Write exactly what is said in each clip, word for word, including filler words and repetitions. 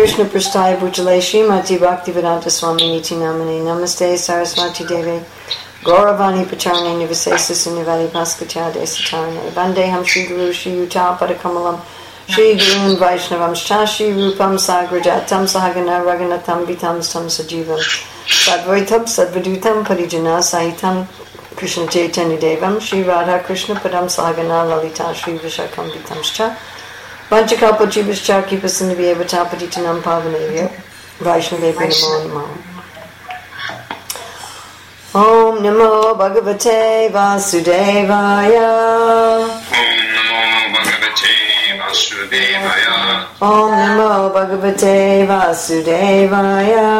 Krishna Prasthaya Bhutale Srimati Bhaktivedanta Swami Niti Namani Namaste Saraswati Devi Gauravani Pacharne Nivasesa Sinivadi Paskatya Desatarne Vandeham Sri Guru Sri Yuta Padakamalam Sri Gurun Vaishnavam Shashi Rupam Sagrajatam Sahagana Raghunatham Vitam Sam Sajivam Sadvaitam Sadvadutam Parijana Sahitam Krishna Chaitanya Devam Sri Radha Krishna Padam Sahagana Lalita Sri Vishakam Vitamscha Vanchakapo Jivascha Kipasindavya Tapatitanam Pavanavya Vaishnavya Namo Namo Om Namo Bhagavate Vasudevaya Om Namo Bhagavate Vasudevaya. Om Namo Bhagavate Vasudevaya.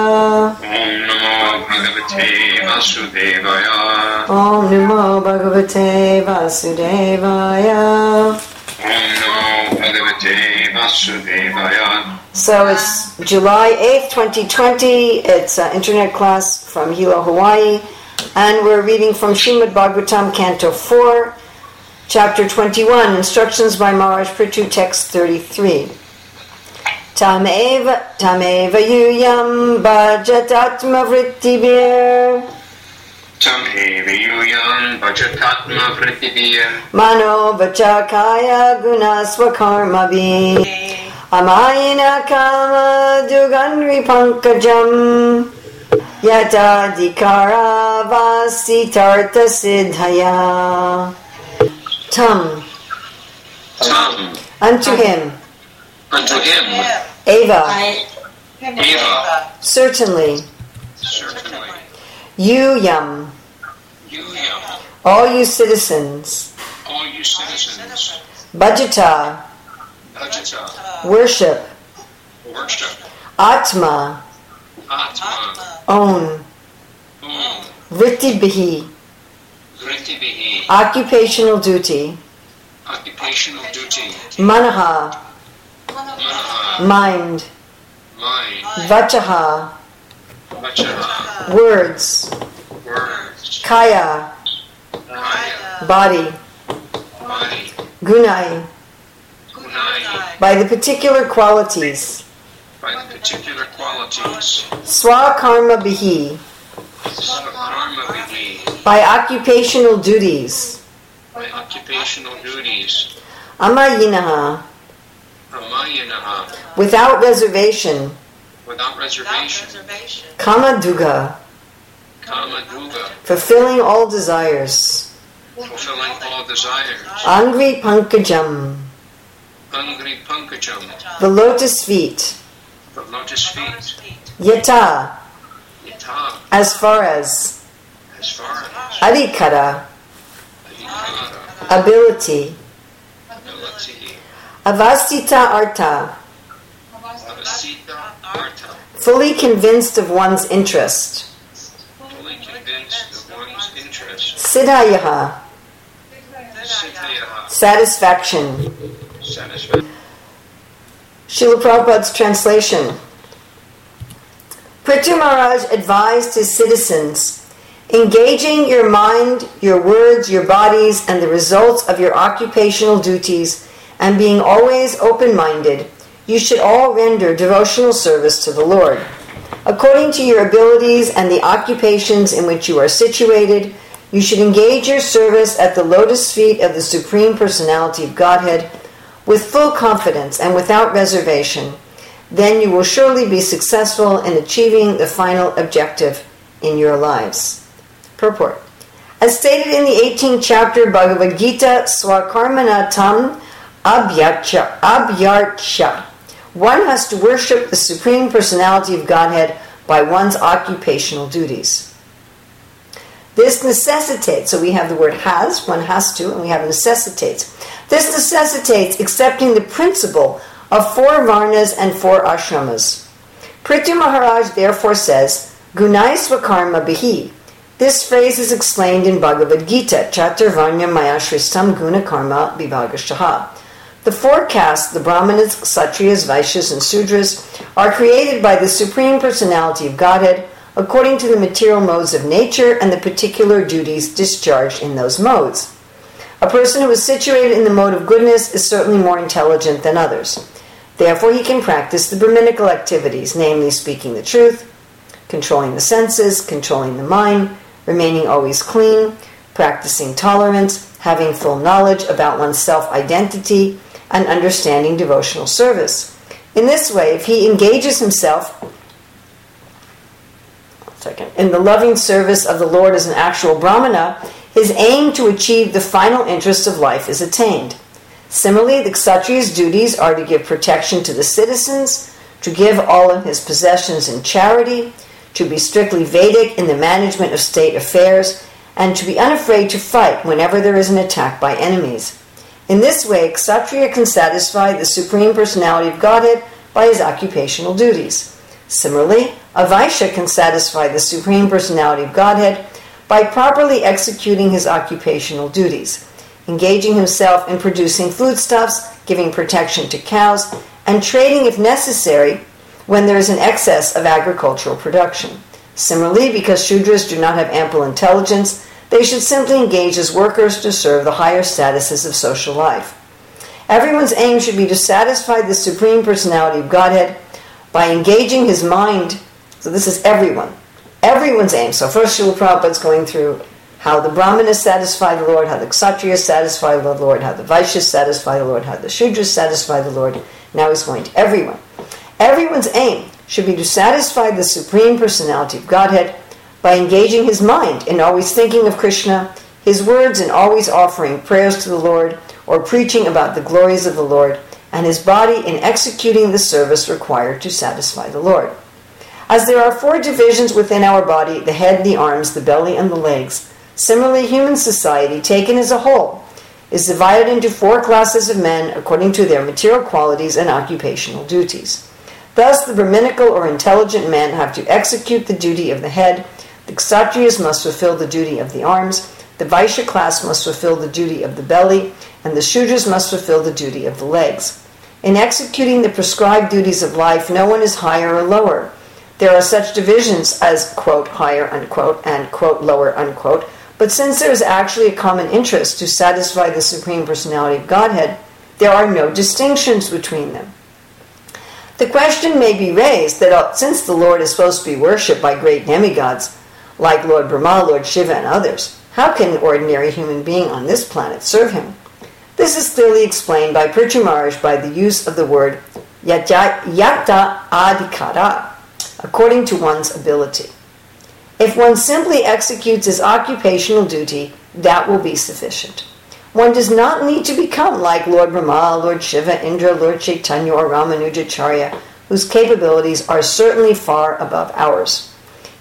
Om Namo Bhagavate Vasudevaya. Om Namo Bhagavate Vasudevaya. Om Namo Bhagavate Vasudevaya. So it's July eighth, twenty twenty. It's an internet class from Hilo, Hawaii. And we're reading from Srimad Bhagavatam, Canto four. Chapter twenty-one, Instructions by Maharaj Prithu, Text thirty-three. Tameva tameva yuyam bhajatatma vrittibir Tameva yuyam bhajatatma vrittibir Mano vachakaya gunasva karmavi Amayina kama duganri pankajam Yata dikara vasitarta siddhaya Tam. Tam. Unto him. Unto him. Eva. Eva. Certainly. Certainly. You yum. You yum. All you citizens. All you citizens. Bhajata. Bhajata. Worship. Worship. Atma. Atma. Own. Own. Vritibhi. Occupational duty. Occupational duty. Manaha. Manaha. Mind. Mind. Vachaha. Vachaha. Words. Words. Kaya. Kaya. Body. Body. Gunai. Gunai. By the particular qualities. By the particular qualities. Swa karma bihi. By occupational duties. By occupational duties. Amayinaha. Amayinaha. Without reservation. Without reservation. Kamaduga. Kamaduga. Fulfilling all desires. Fulfilling all desires. Angri pankajam. Angri pankajam. The lotus feet. The lotus feet. Yata. As far as, as far as Adhikara, Adhikara ability, ability Avastita Artha, Avastita Artha fully convinced of one's interest, fully convinced of one's interest Siddhayaha, Siddhayaha satisfaction, satisfaction. Śrīla Prabhupāda's translation. Prithu Maharaj advised his citizens, engaging your mind, your words, your bodies, and the results of your occupational duties, and being always open-minded, you should all render devotional service to the Lord. According to your abilities and the occupations in which you are situated, you should engage your service at the lotus feet of the Supreme Personality of Godhead with full confidence and without reservation. Then you will surely be successful in achieving the final objective in your lives. Purport. As stated in the eighteenth chapter, Bhagavad Gita, Swakarmanatam Abhyarcha, Abhyarcha. One has to worship the Supreme Personality of Godhead by one's occupational duties. This necessitates, so we have the word has, one has to, and we have necessitates. This necessitates accepting the principle of four varnas and four ashramas. Prithu Maharaj therefore says, Gunai svakarma bihi. This phrase is explained in Bhagavad Gita, Chatur varnya maya shristam guna karma bhivagashaha. The four castes, the Brahmanas, Kshatriyas, Vaishyas, and Sudras, are created by the Supreme Personality of Godhead according to the material modes of nature and the particular duties discharged in those modes. A person who is situated in the mode of goodness is certainly more intelligent than others. Therefore he can practice the Brahminical activities, namely speaking the truth, controlling the senses, controlling the mind, remaining always clean, practicing tolerance, having full knowledge about one's self-identity, and understanding devotional service. In this way, if he engages himself in the loving service of the Lord as an actual brahmana, his aim to achieve the final interests of life is attained. Similarly, the Kshatriya's duties are to give protection to the citizens, to give all of his possessions in charity, to be strictly Vedic in the management of state affairs, and to be unafraid to fight whenever there is an attack by enemies. In this way, Kshatriya can satisfy the Supreme Personality of Godhead by his occupational duties. Similarly, a Vaishya can satisfy the Supreme Personality of Godhead by properly executing his occupational duties, engaging himself in producing foodstuffs, giving protection to cows, and trading if necessary when there is an excess of agricultural production. Similarly, because Shudras do not have ample intelligence, they should simply engage as workers to serve the higher statuses of social life. Everyone's aim should be to satisfy the Supreme Personality of Godhead by engaging his mind. So this is everyone. Everyone's aim. So first Śrīla Prabhupāda's going through how the Brahmanas satisfy the Lord, how the Kshatriyas satisfy the Lord, how the Vaishyas satisfy the Lord, how the Shudras satisfy the Lord. Now he's going to everyone. Everyone's aim should be to satisfy the Supreme Personality of Godhead by engaging his mind in always thinking of Krishna, his words in always offering prayers to the Lord or preaching about the glories of the Lord, and his body in executing the service required to satisfy the Lord. As there are four divisions within our body, the head, the arms, the belly, and the legs, similarly, human society, taken as a whole, is divided into four classes of men according to their material qualities and occupational duties. Thus, the Brahminical or intelligent men have to execute the duty of the head, the Kshatriyas must fulfill the duty of the arms, the Vaishya class must fulfill the duty of the belly, and the Shudras must fulfill the duty of the legs. In executing the prescribed duties of life, no one is higher or lower. There are such divisions as, quote, higher, unquote, and, quote, lower, unquote, but since there is actually a common interest to satisfy the Supreme Personality of Godhead, there are no distinctions between them. The question may be raised that since the Lord is supposed to be worshipped by great demigods like Lord Brahma, Lord Shiva, and others, how can an ordinary human being on this planet serve him? This is clearly explained by Prithu Maharaj by the use of the word yata adhikara, according to one's ability. If one simply executes his occupational duty, that will be sufficient. One does not need to become like Lord Brahma, Lord Shiva, Indra, Lord Chaitanya, or Ramanujacharya, whose capabilities are certainly far above ours.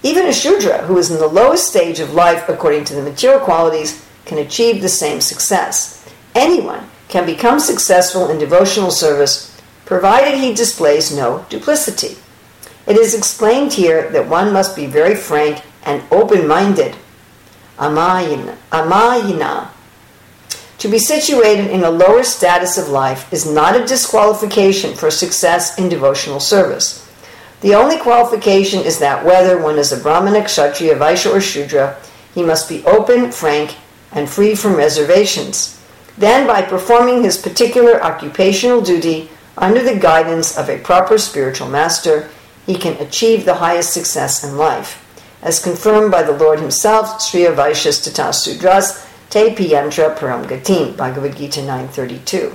Even a Shudra, who is in the lowest stage of life according to the material qualities, can achieve the same success. Anyone can become successful in devotional service, provided he displays no duplicity. It is explained here that one must be very frank and open-minded, amayina, amayina. To be situated in a lower status of life is not a disqualification for success in devotional service. The only qualification is that whether one is a Brahmana, Kshatriya, Vaishya, or Shudra, he must be open, frank, and free from reservations. Then, by performing his particular occupational duty under the guidance of a proper spiritual master, he can achieve the highest success in life. As confirmed by the Lord himself, Sriya Vaishas Tata Sudras Te Piyantra Param Gatim, Bhagavad Gita nine thirty-two.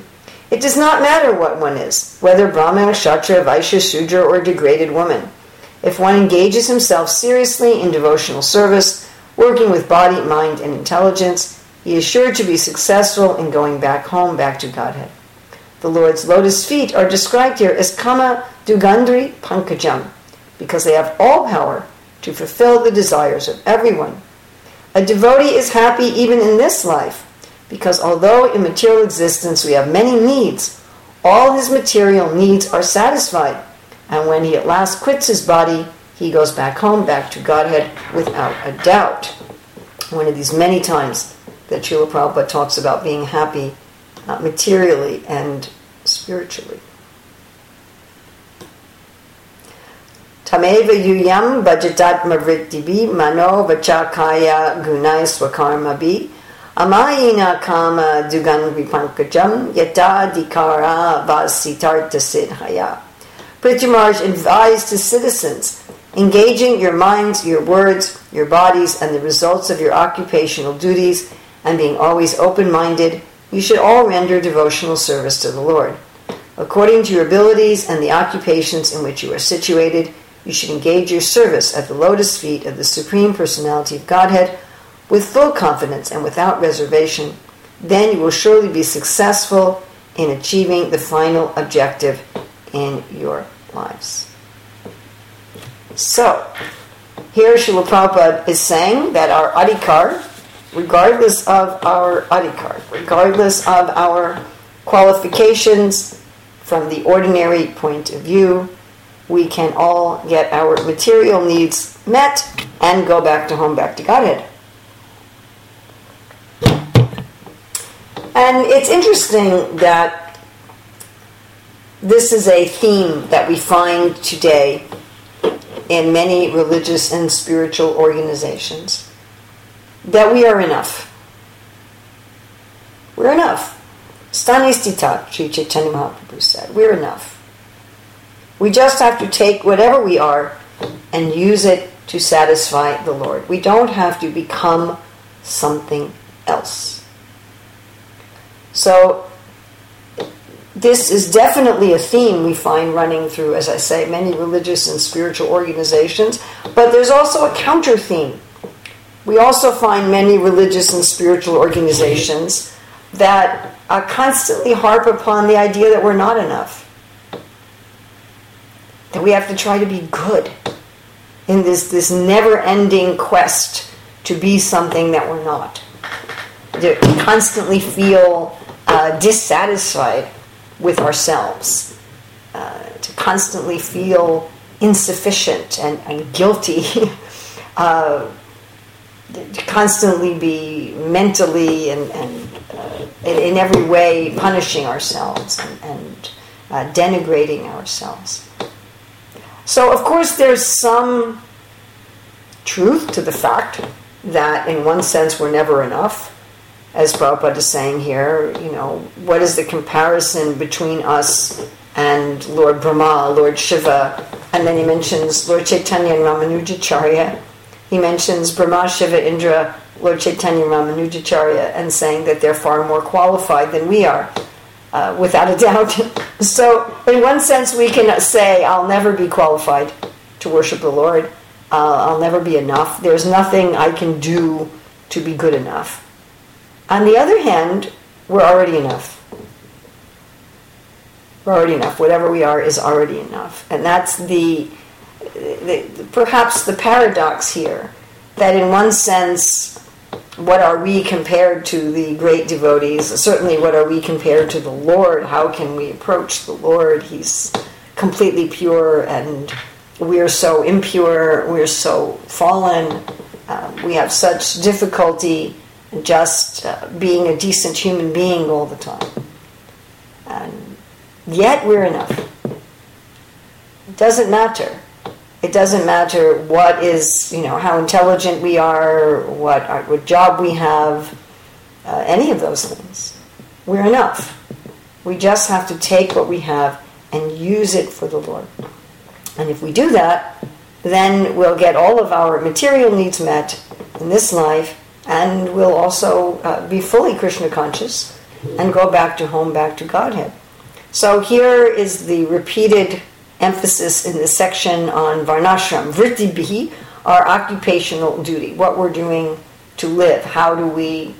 It does not matter what one is, whether Brahmana, Kshatriya, Vaishya, Shudra, or degraded woman. If one engages himself seriously in devotional service, working with body, mind, and intelligence, he is sure to be successful in going back home, back to Godhead. The Lord's lotus feet are described here as Kama Dugandri Pankajam, because they have all power to fulfill the desires of everyone. A devotee is happy even in this life, because although in material existence we have many needs, all his material needs are satisfied, and when he at last quits his body, he goes back home, back to Godhead, without a doubt. One of these many times that Śrīla Prabhupada talks about being happy uh, materially and spiritually. Tameva yuyam bhajatatma vrittibi mano vachakaya gunai swakarma bi Amayina kama duganvi pankajam yatadikara vasitarta sidhaya. Prithvi Maharaj advised his citizens, engaging your minds, your words, your bodies, and the results of your occupational duties, and being always open-minded, you should all render devotional service to the Lord. According to your abilities and the occupations in which you are situated, you should engage your service at the lotus feet of the Supreme Personality of Godhead with full confidence and without reservation. Then you will surely be successful in achieving the final objective in your lives. So, here Śrīla Prabhupada is saying that our adhikar, regardless of our adhikar, regardless of our qualifications from the ordinary point of view, we can all get our material needs met and go back to home, back to Godhead. And it's interesting that this is a theme that we find today in many religious and spiritual organizations, that we are enough. We're enough. Stanistita, Sri Chaitanya Mahaprabhu said, we're enough. We just have to take whatever we are and use it to satisfy the Lord. We don't have to become something else. So this is definitely a theme we find running through, as I say, many religious and spiritual organizations. But there's also a counter theme. We also find many religious and spiritual organizations that uh, constantly harp upon the idea that we're not enough, that we have to try to be good in this, this never-ending quest to be something that we're not. They constantly feel uh, dissatisfied with ourselves, uh, to constantly feel insufficient and, and guilty, uh, to constantly be mentally and, and uh, in, in every way punishing ourselves and, and uh, denigrating ourselves. So, of course, there's some truth to the fact that, in one sense, we're never enough. As Prabhupada is saying here, you know, what is the comparison between us and Lord Brahma, Lord Shiva? And then he mentions Lord Chaitanya and Ramanujacharya. He mentions Brahma, Shiva, Indra, Lord Chaitanya, Ramanujacharya, and saying that they're far more qualified than we are. Uh, without a doubt. So, in one sense, we can say, I'll never be qualified to worship the Lord. Uh, I'll never be enough. There's nothing I can do to be good enough. On the other hand, we're already enough. We're already enough. Whatever we are is already enough. And that's the, the, the perhaps the paradox here, that in one sense, what are we compared to the great devotees? Certainly, what are we compared to the Lord? How can we approach the Lord? He's completely pure, and we are so impure, we're so fallen. Uh, we have such difficulty just uh, being a decent human being all the time. And yet, we're enough. It doesn't matter. It doesn't matter what is, you know, how intelligent we are, what, what job we have, uh, any of those things. We're enough. We just have to take what we have and use it for the Lord. And if we do that, then we'll get all of our material needs met in this life, and we'll also uh, be fully Krishna conscious and go back to home, back to Godhead. So here is the repeated emphasis in this section on varnashram, vritti-bihi, our occupational duty, what we're doing to live. How do we,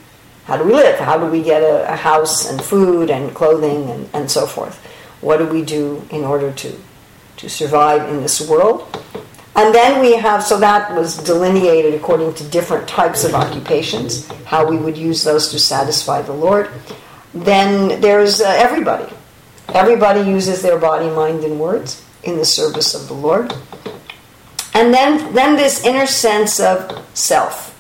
how do we live? How do we get a, a house and food and clothing and, and so forth? What do we do in order to, to survive in this world? And then we have, so that was delineated according to different types of occupations, how we would use those to satisfy the Lord. Then there's uh, everybody. Everybody uses their body, mind, and words in the service of the Lord. And then then this inner sense of self,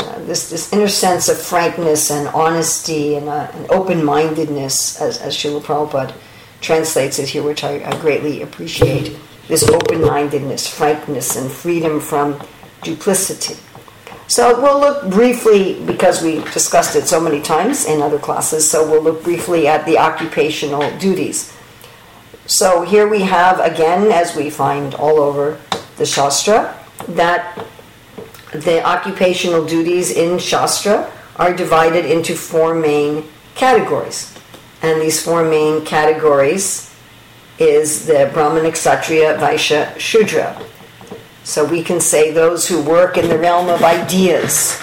uh, this, this inner sense of frankness and honesty and, uh, and open-mindedness, as, as Śrīla Prabhupada translates it here, which I, I greatly appreciate, this open-mindedness, frankness, and freedom from duplicity. So we'll look briefly, because we discussed it so many times in other classes, so we'll look briefly at the occupational duties. So here we have, again, as we find all over the Shastra, that the occupational duties in Shastra are divided into four main categories. And these four main categories is the Brahmanic, Kshatriya, Vaishya, Shudra. So we can say those who work in the realm of ideas,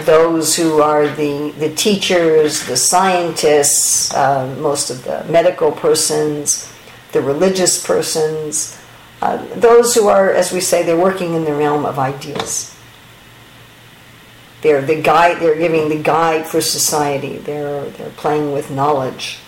those who are the, the teachers, the scientists, uh, most of the medical persons, the religious persons, uh, those who are, as we say, they're working in the realm of ideas. They're the guide. They're giving the guide for society. They're they're playing with knowledge.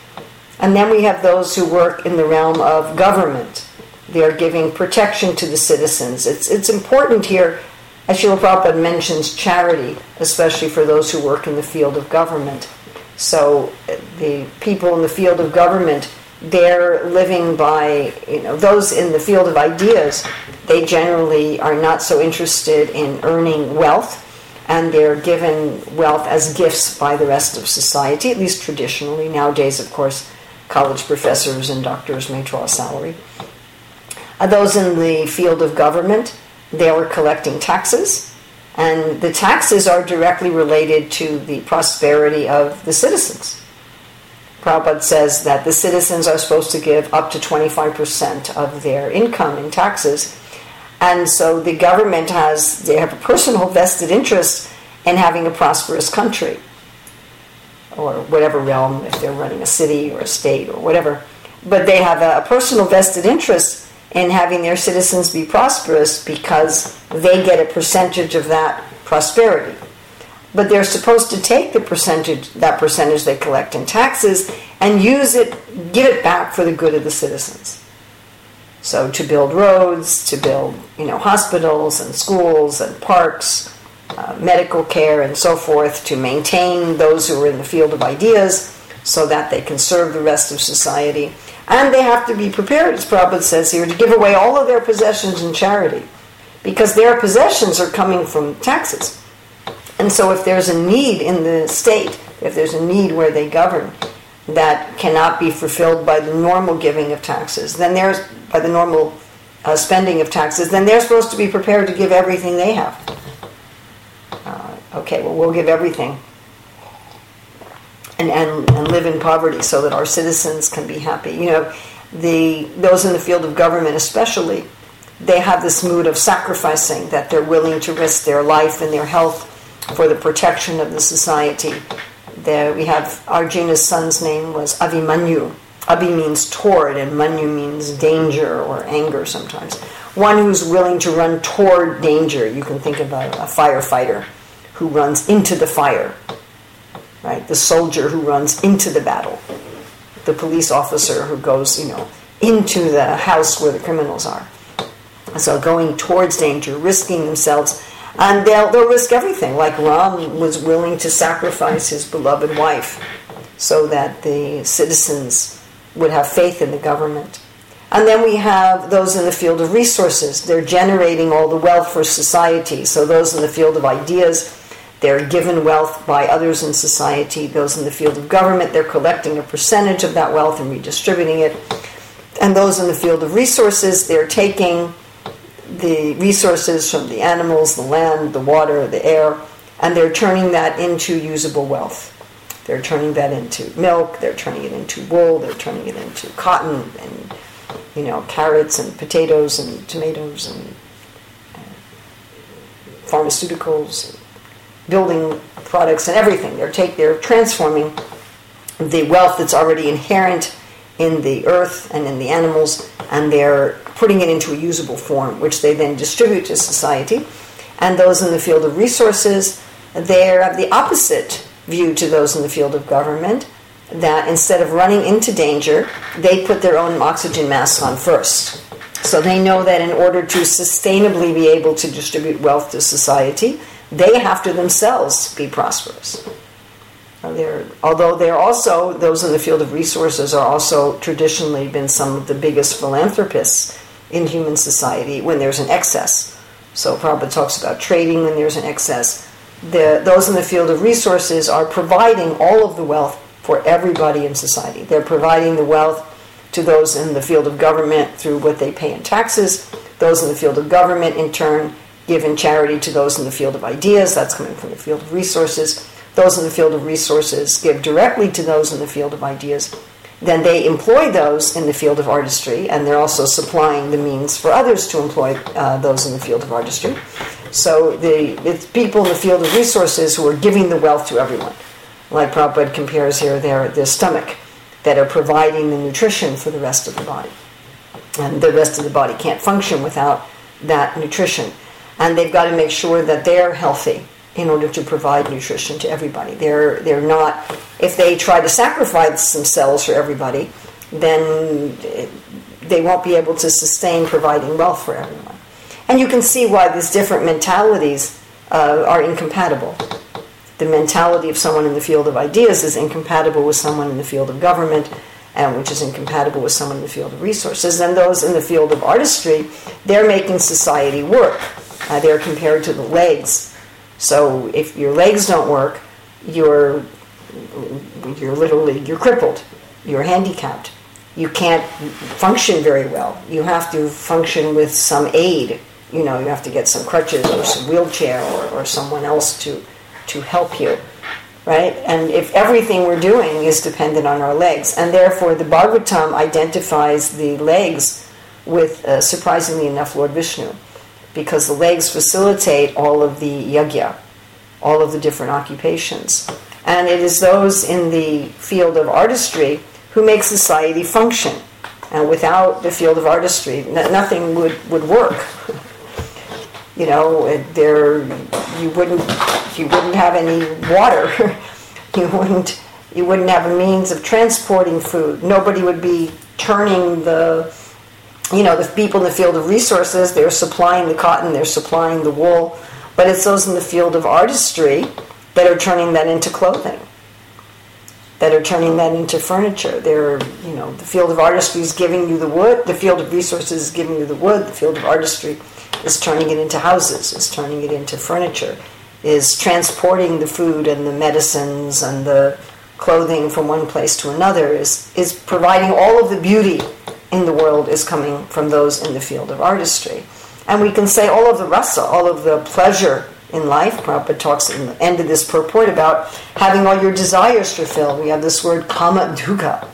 And then we have those who work in the realm of government. They are giving protection to the citizens. It's it's important here, as Śrīla Prabhupāda mentions, charity, especially for those who work in the field of government. So the people in the field of government, they're living by, you know, those in the field of ideas, they generally are not so interested in earning wealth, and they're given wealth as gifts by the rest of society, at least traditionally. Nowadays, of course, college professors and doctors may draw a salary. Those in the field of government, they were collecting taxes, and the taxes are directly related to the prosperity of the citizens. Prabhupada says that the citizens are supposed to give up to twenty-five percent of their income in taxes, and so the government has, they have a personal vested interest in having a prosperous country, or whatever realm, if they're running a city or a state or whatever. But they have a personal vested interest in having their citizens be prosperous because they get a percentage of that prosperity. But they're supposed to take the percentage, that percentage they collect in taxes, and use it, give it back for the good of the citizens. So to build roads, to build, you know, hospitals and schools and parks, uh, medical care and so forth, to maintain those who are in the field of ideas so that they can serve the rest of society. And they have to be prepared, as Prabhupada says here, to give away all of their possessions in charity, because their possessions are coming from taxes. And so if there's a need in the state, if there's a need where they govern, that cannot be fulfilled by the normal giving of taxes, then there's by the normal uh, spending of taxes, then they're supposed to be prepared to give everything they have. Uh, okay, well, we'll give everything. And, and, and live in poverty so that our citizens can be happy. You know, the those in the field of government especially, they have this mood of sacrificing, that they're willing to risk their life and their health for the protection of the society. There we have Arjuna's son's name was Avimanyu. Avi means toward, and Manyu means danger or anger sometimes. One who's willing to run toward danger. You can think of a, a firefighter who runs into the fire. Right, the soldier who runs into the battle, the police officer who goes, you know, into the house where the criminals are. So going towards danger, risking themselves, and they'll they'll risk everything. Like Ram was willing to sacrifice his beloved wife so that the citizens would have faith in the government. And then we have those in the field of resources. They're generating all the wealth for society. So those in the field of ideas, they're given wealth by others in society. Those in the field of government, they're collecting a percentage of that wealth and redistributing it. And those in the field of resources, they're taking the resources from the animals, the land, the water, the air, and they're turning that into usable wealth. They're turning that into milk, they're turning it into wool, they're turning it into cotton, and, you know, carrots and potatoes and tomatoes and pharmaceuticals, and building products and everything. They're take they're transforming the wealth that's already inherent in the earth and in the animals, and they're putting it into a usable form, which they then distribute to society. And those in the field of resources, they have the opposite view to those in the field of government, that instead of running into danger, they put their own oxygen masks on first. So they know that in order to sustainably be able to distribute wealth to society, they have to themselves be prosperous. They're, although they're also, those in the field of resources are also traditionally been some of the biggest philanthropists in human society when there's an excess. So Prabhupada talks about trading when there's an excess. The, those in the field of resources are providing all of the wealth for everybody in society. They're providing the wealth to those in the field of government through what they pay in taxes. Those in the field of government, in turn, give in charity to those in the field of ideas. That's coming from the field of resources. Those in the field of resources give directly to those in the field of ideas. Then they employ those in the field of artistry, and they're also supplying the means for others to employ uh, those in the field of artistry. So the, it's people in the field of resources who are giving the wealth to everyone. Like Prabhupada compares here, their, their stomach, that are providing the nutrition for the rest of the body. And the rest of the body can't function without that nutrition. And they've got to make sure that they're healthy in order to provide nutrition to everybody. They're they're not, if they try to sacrifice themselves for everybody, then they won't be able to sustain providing wealth for everyone. And you can see why these different mentalities uh, are incompatible. The mentality of someone in the field of ideas is incompatible with someone in the field of government, and which is incompatible with someone in the field of resources. And those in the field of artistry, they're making society work. Uh, they're compared to the legs. So if your legs don't work, you're you're literally you're crippled, you're handicapped. You can't function very well. You have to function with some aid. You know, you have to get some crutches or some wheelchair or, or someone else to to help you, right? And if everything we're doing is dependent on our legs, and therefore the Bhagavatam identifies the legs with, uh, surprisingly enough, Lord Vishnu, because the legs facilitate all of the yajna, all of the different occupations. And it is those in the field of artistry who make society function. And without the field of artistry, no, nothing would, would work. You know, there you wouldn't you wouldn't have any water. you wouldn't you wouldn't have a means of transporting food. Nobody would be turning the, you know, the people in the field of resources. They're supplying the cotton. They're supplying the wool. But it's those in the field of artistry that are turning that into clothing, that are turning that into furniture. They're, you know, the field of artistry is giving you the wood. The field of resources is giving you the wood. The field of artistry is turning it into houses, is turning it into furniture, is transporting the food and the medicines and the clothing from one place to another, is, is providing all of the beauty in the world is coming from those in the field of artistry. And we can say all of the rasa, all of the pleasure in life, Prabhupada talks in the end of this purport about having all your desires fulfilled. We have this word kama duga,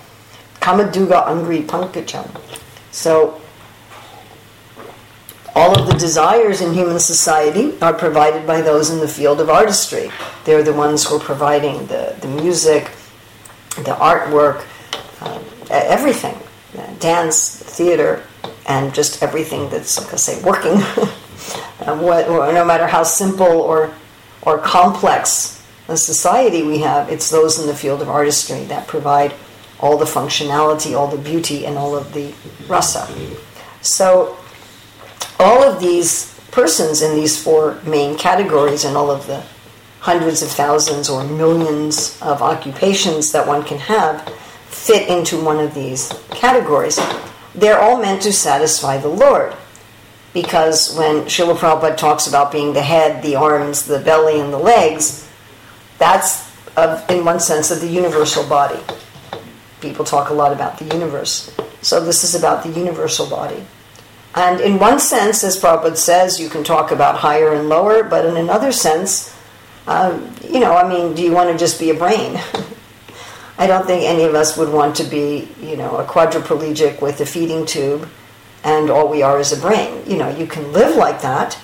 kama duga angri pankajam. So all of the desires in human society are provided by those in the field of artistry. They're the ones who are providing the, the music, the artwork, uh, everything, uh, dance, theater, and just everything that's, like I say, working. uh, what, no matter how simple or, or complex a society we have, it's those in the field of artistry that provide all the functionality, all the beauty, and all of the rasa. So all of these persons in these four main categories and all of the hundreds of thousands or millions of occupations that one can have fit into one of these categories. They're all meant to satisfy the Lord, because when Srila Prabhupada talks about being the head, the arms, the belly, and the legs, that's, of, in one sense, of the universal body. People talk a lot about the universe. So this is about the universal body. And in one sense, as Prabhupada says, you can talk about higher and lower, but in another sense, um, you know, I mean, do you want to just be a brain? I don't think any of us would want to be, you know, a quadriplegic with a feeding tube and all we are is a brain. You know, you can live like that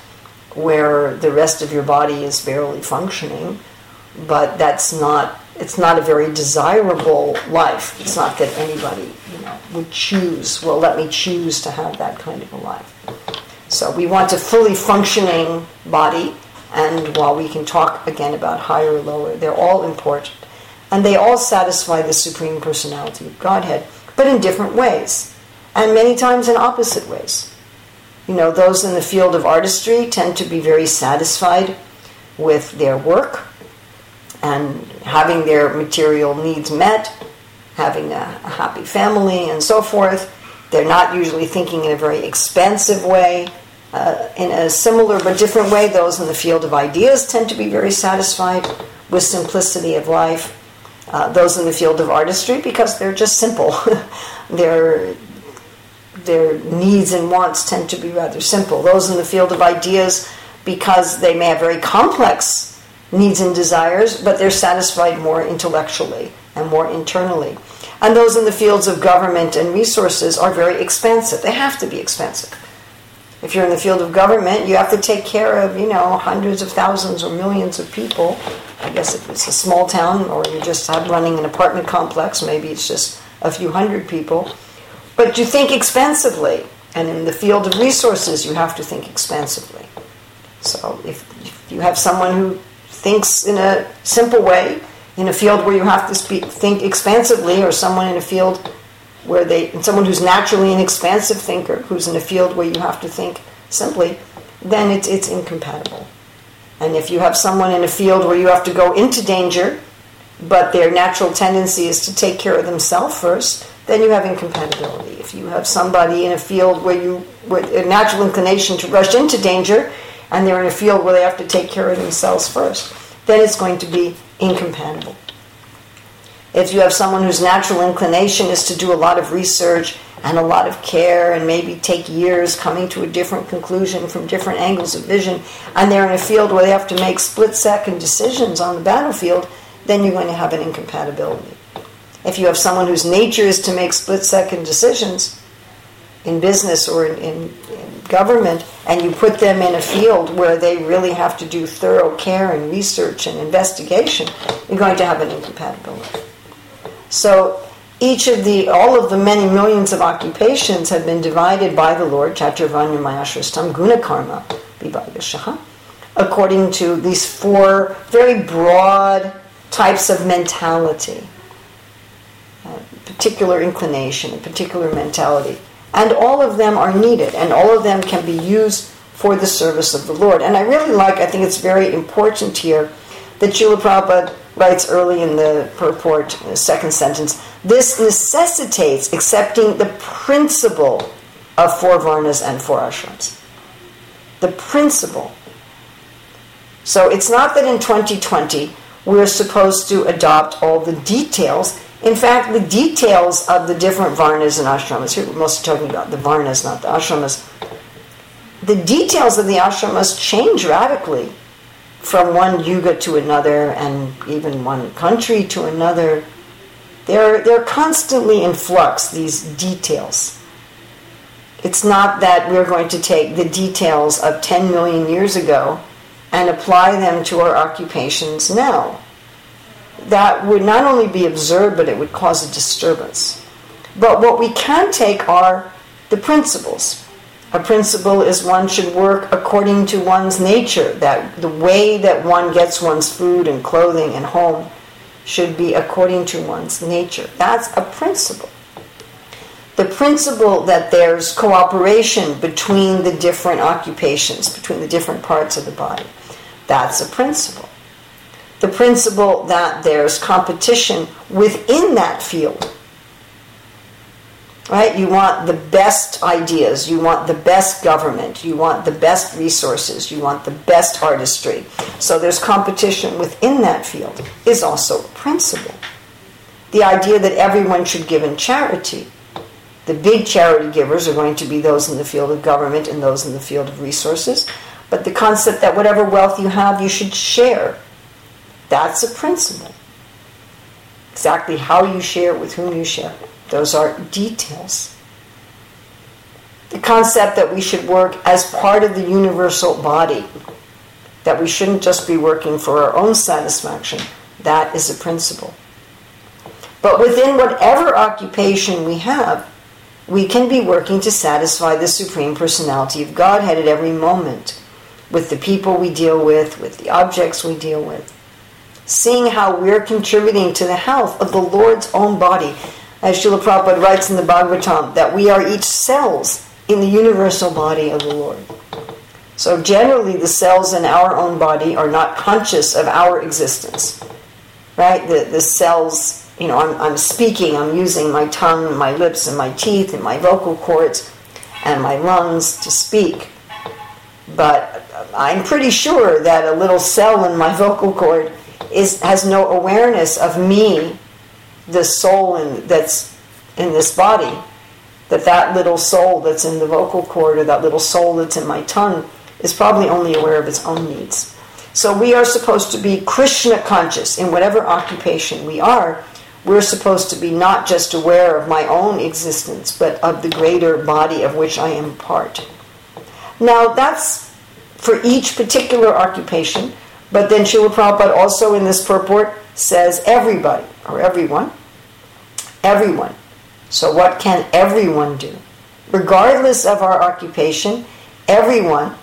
where the rest of your body is barely functioning, but that's not, it's not a very desirable life. It's not that anybody would choose, well, let me choose to have that kind of a life. So we want a fully functioning body, and while we can talk again about higher or lower, they're all important, and they all satisfy the Supreme Personality of Godhead, but in different ways, and many times in opposite ways. You know, those in the field of artistry tend to be very satisfied with their work, and having their material needs met, having a, a happy family and so forth. They're not usually thinking in a very expansive way. Uh, in a similar but different way, those in the field of ideas tend to be very satisfied with simplicity of life. Uh, those in the field of artistry, because they're just simple. their, their needs and wants tend to be rather simple. Those in the field of ideas, because they may have very complex needs and desires, but they're satisfied more intellectually and more internally. And those in the fields of government and resources are very expansive. They have to be expansive. If you're in the field of government, you have to take care of, you know, hundreds of thousands or millions of people. I guess if it's a small town or you just have running an apartment complex, maybe it's just a few hundred people. But you think expansively. And in the field of resources, you have to think expansively. So if, if you have someone who thinks in a simple way, in a field where you have to speak, think expansively, or someone in a field... where they, and someone who's naturally an expansive thinker, who's in a field where you have to think simply, then it's it's incompatible. And if you have someone in a field where you have to go into danger, but their natural tendency is to take care of themselves first, then you have incompatibility. If you have somebody in a field where you, with a natural inclination to rush into danger, and they're in a field where they have to take care of themselves first, then it's going to be incompatible. If you have someone whose natural inclination is to do a lot of research and a lot of care and maybe take years coming to a different conclusion from different angles of vision, and they're in a field where they have to make split-second decisions on the battlefield, then you're going to have an incompatibility. If you have someone whose nature is to make split-second decisions in business or in, in, in government, and you put them in a field where they really have to do thorough care and research and investigation, you're going to have an incompatibility. So each of the, all of the many millions of occupations have been divided by the Lord, Chaturvanya Mayashrastam Gunakarma Vibhagashaha, according to these four very broad types of mentality, a particular inclination, a particular mentality. And all of them are needed, and all of them can be used for the service of the Lord. And I really like, I think it's very important here, that Śrīla Prabhupāda writes early in the purport, the second sentence, this necessitates accepting the principle of four varnas and four ashrams. The principle. So it's not that in twenty twenty we're supposed to adopt all the details. In fact, the details of the different varnas and ashramas, here we're mostly talking about the varnas, not the ashramas. The details of the ashramas change radically from one yuga to another, and even one country to another. They're, they're constantly in flux, these details. It's not that we're going to take the details of ten million years ago and apply them to our occupations now. That would not only be absurd, but it would cause a disturbance. But what we can take are the principles. A principle is one should work according to one's nature, that the way that one gets one's food and clothing and home should be according to one's nature. That's a principle. The principle that there's cooperation between the different occupations, between the different parts of the body, that's a principle. The principle that there's competition within that field. Right? You want the best ideas, you want the best government, you want the best resources, you want the best artistry. So there's competition within that field is also a principle. The idea that everyone should give in charity. The big charity givers are going to be those in the field of government and those in the field of resources. But the concept that whatever wealth you have, you should share. That's a principle. Exactly how you share, with whom you share. Those are details. The concept that we should work as part of the universal body, that we shouldn't just be working for our own satisfaction, that is a principle. But within whatever occupation we have, we can be working to satisfy the Supreme Personality of Godhead at every moment, with the people we deal with, with the objects we deal with, seeing how we're contributing to the health of the Lord's own body. As Śrīla Prabhupāda writes in the Bhagavatam, that we are each cells in the universal body of the Lord. So generally the cells in our own body are not conscious of our existence. Right? The, the cells, you know, I'm, I'm speaking, I'm using my tongue and my lips and my teeth and my vocal cords and my lungs to speak. But I'm pretty sure that a little cell in my vocal cord is has no awareness of me, the soul in, that's in this body, that that little soul that's in the vocal cord or that little soul that's in my tongue is probably only aware of its own needs. So we are supposed to be Krishna conscious in whatever occupation we are. We're supposed to be not just aware of my own existence, but of the greater body of which I am part. Now, that's for each particular occupation, but then Śrīla Prabhupāda also in this purport says everybody, or everyone, everyone. So what can everyone do? Regardless of our occupation, everyone,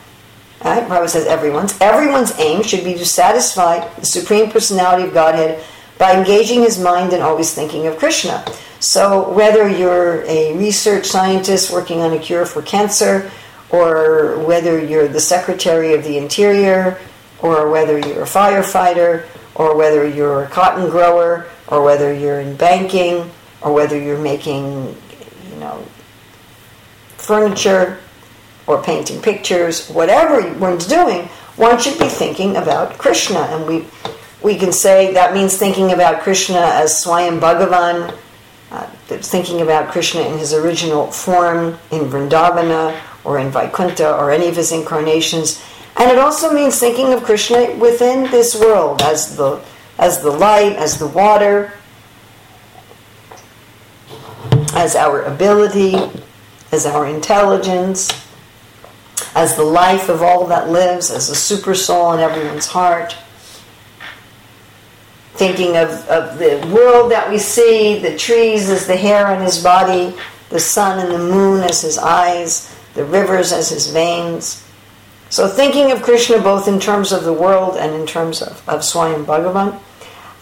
right? Prabhupada says everyone's, everyone's aim should be to satisfy the Supreme Personality of Godhead by engaging his mind and always thinking of Krishna. So whether you're a research scientist working on a cure for cancer, or whether you're the Secretary of the Interior, or whether you're a firefighter, or whether you're a cotton grower, or whether you're in banking, or whether you're making, you know, furniture, or painting pictures, whatever one's doing, one should be thinking about Krishna. And we... We can say that means thinking about Krishna as Swayam Bhagavan, uh, thinking about Krishna in his original form in Vrindavana or in Vaikuntha or any of his incarnations. And it also means thinking of Krishna within this world as the as the light, as the water, as our ability, as our intelligence, as the life of all that lives, as the super soul in everyone's heart. Thinking of, of the world that we see, the trees as the hair on his body, the sun and the moon as his eyes, the rivers as his veins. So thinking of Krishna both in terms of the world and in terms of, of Swayam Bhagavan.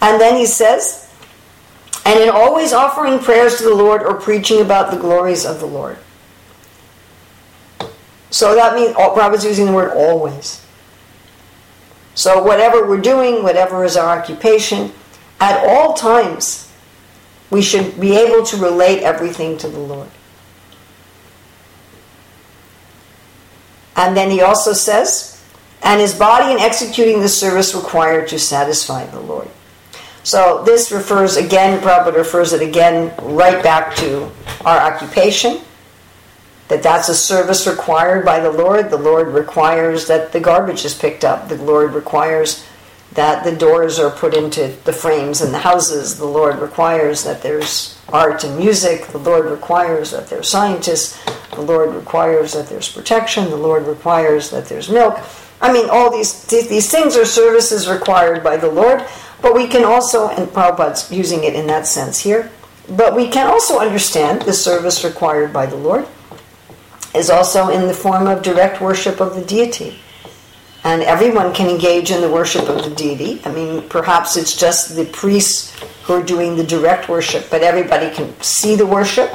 And then he says, and in always offering prayers to the Lord or preaching about the glories of the Lord. So that means, Prabhupada's using the word always. So whatever we're doing, whatever is our occupation, at all times, we should be able to relate everything to the Lord. And then he also says, and his body in executing the service required to satisfy the Lord. So this refers again, Prabhupada refers it again right back to our occupation, that that's a service required by the Lord. The Lord requires that the garbage is picked up. The Lord requires that the doors are put into the frames and the houses. The Lord requires that there's art and music. The Lord requires that there's scientists. The Lord requires that there's protection. The Lord requires that there's milk. I mean, all these these things are services required by the Lord, but we can also, and Prabhupada's using it in that sense here, but we can also understand the service required by the Lord is also in the form of direct worship of the deity. And everyone can engage in the worship of the deity. I mean, perhaps it's just the priests who are doing the direct worship, but everybody can see the worship.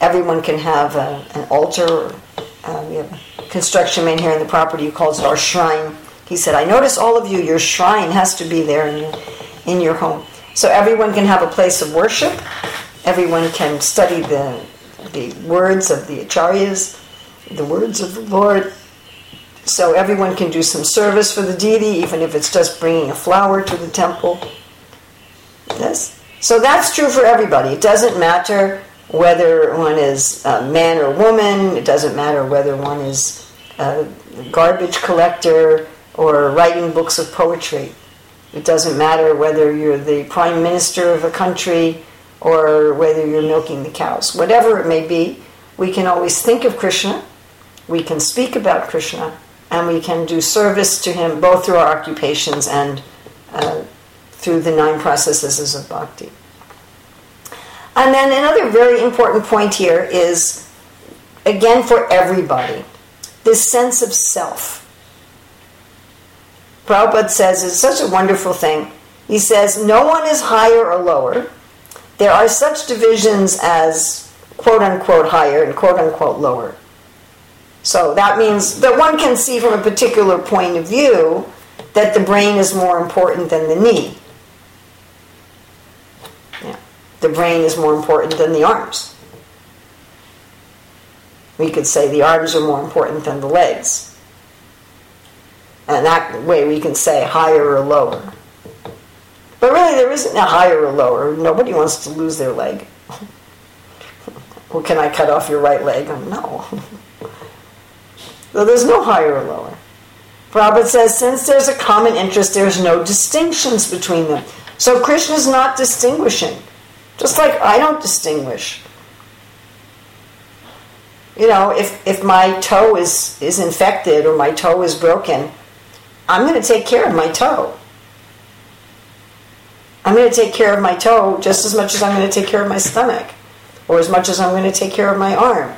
Everyone can have a, an altar. Uh, we have a construction man here in the property who calls it our shrine. He said, I notice all of you, your shrine has to be there in your, in your home. So everyone can have a place of worship. Everyone can study the, the words of the acharyas, the words of the Lord. So everyone can do some service for the deity, even if it's just bringing a flower to the temple. Yes? So that's true for everybody. It doesn't matter whether one is a man or woman. It doesn't matter whether one is a garbage collector or writing books of poetry. It doesn't matter whether you're the prime minister of a country or whether you're milking the cows. Whatever it may be, we can always think of Krishna. We can speak about Krishna, and we can do service to him both through our occupations and uh, through the nine processes of bhakti. And then another very important point here is, again for everybody, this sense of self. Prabhupada says, it's such a wonderful thing. He says, no one is higher or lower. There are such divisions as quote-unquote higher and quote-unquote lower. So that means that one can see from a particular point of view that the brain is more important than the knee. Yeah. The brain is more important than the arms. We could say the arms are more important than the legs. And that way we can say higher or lower. But really there isn't a higher or lower. Nobody wants to lose their leg. Well, can I cut off your right leg? No. So there's no higher or lower. Prabhupada says, since there's a common interest, there's no distinctions between them. So Krishna's not distinguishing. Just like I don't distinguish. You know, if, if my toe is, is infected or my toe is broken, I'm going to take care of my toe. I'm going to take care of my toe just as much as I'm going to take care of my stomach or as much as I'm going to take care of my arm.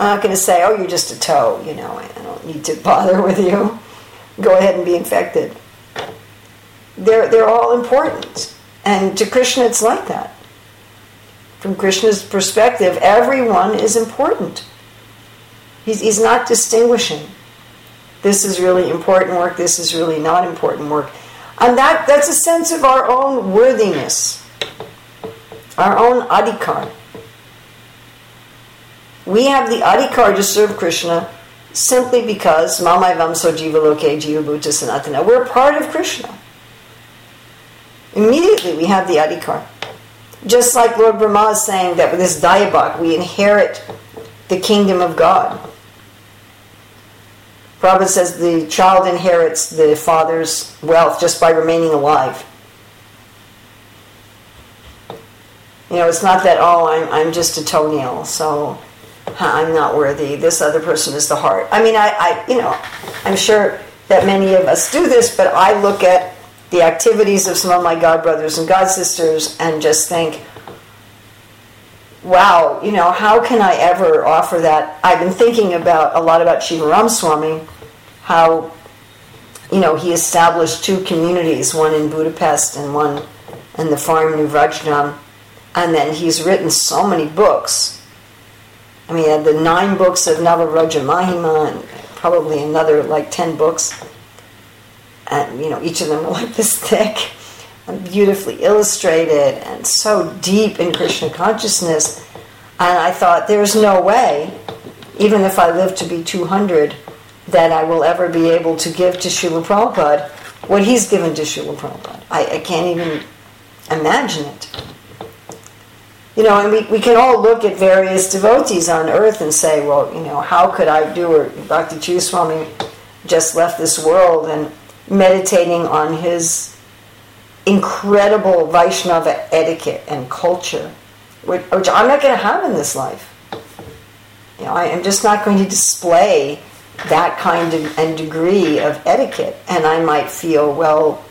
I'm not going to say, oh, you're just a toe, you know, I don't need to bother with you. Go ahead and be infected. They're, they're all important. And to Krishna, it's like that. From Krishna's perspective, everyone is important. He's, he's not distinguishing. This is really important work, this is really not important work. And that, that's a sense of our own worthiness, our own adhikar. We have the adhikar to serve Krishna simply because Mamai Vamso Jiva Loke Jiva Bhuta Sanatana. We're part of Krishna. Immediately we have the adhikar. Just like Lord Brahma is saying that with this Dayabhak we inherit the kingdom of God. Prabhupada says the child inherits the father's wealth just by remaining alive. You know, it's not that, oh, I'm, I'm just a toenail, so I'm not worthy. This other person is the heart. I mean, I, I, you know, I'm sure that many of us do this, but I look at the activities of some of my God brothers and God sisters and just think, wow, you know, how can I ever offer that? I've been thinking about a lot about Shivaram Swami, how, you know, he established two communities, one in Budapest and one in the farm New Vrajanam, and then he's written so many books. I mean, he had the nine books of Navaraja Mahima and probably another like ten books, and, you know, each of them were like this thick. And beautifully illustrated and so deep in Krishna consciousness, and I thought there's no way, even if I live to be two hundred, that I will ever be able to give to Śrīla Prabhupāda what he's given to Śrīla Prabhupāda. I, I can't even imagine it. You know, and we, we can all look at various devotees on earth and say, well, you know, how could I do, or Doctor Ji Swami just left this world, and meditating on his incredible Vaishnava etiquette and culture, which, which I'm not going to have in this life. You know, I am just not going to display that kind of and degree of etiquette, and I might feel, well,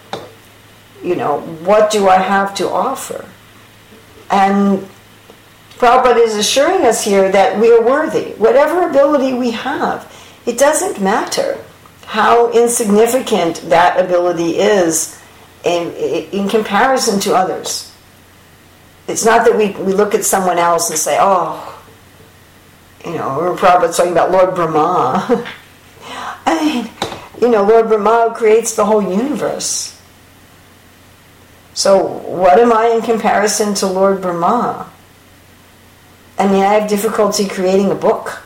you know, what do I have to offer? And Prabhupada is assuring us here that we are worthy, whatever ability we have. It doesn't matter how insignificant that ability is In, in comparison to others. It's not that we, we look at someone else and say, oh, you know, we're probably talking about Lord Brahma. I mean, you know, Lord Brahma creates the whole universe. So what am I in comparison to Lord Brahma? I mean, I have difficulty creating a book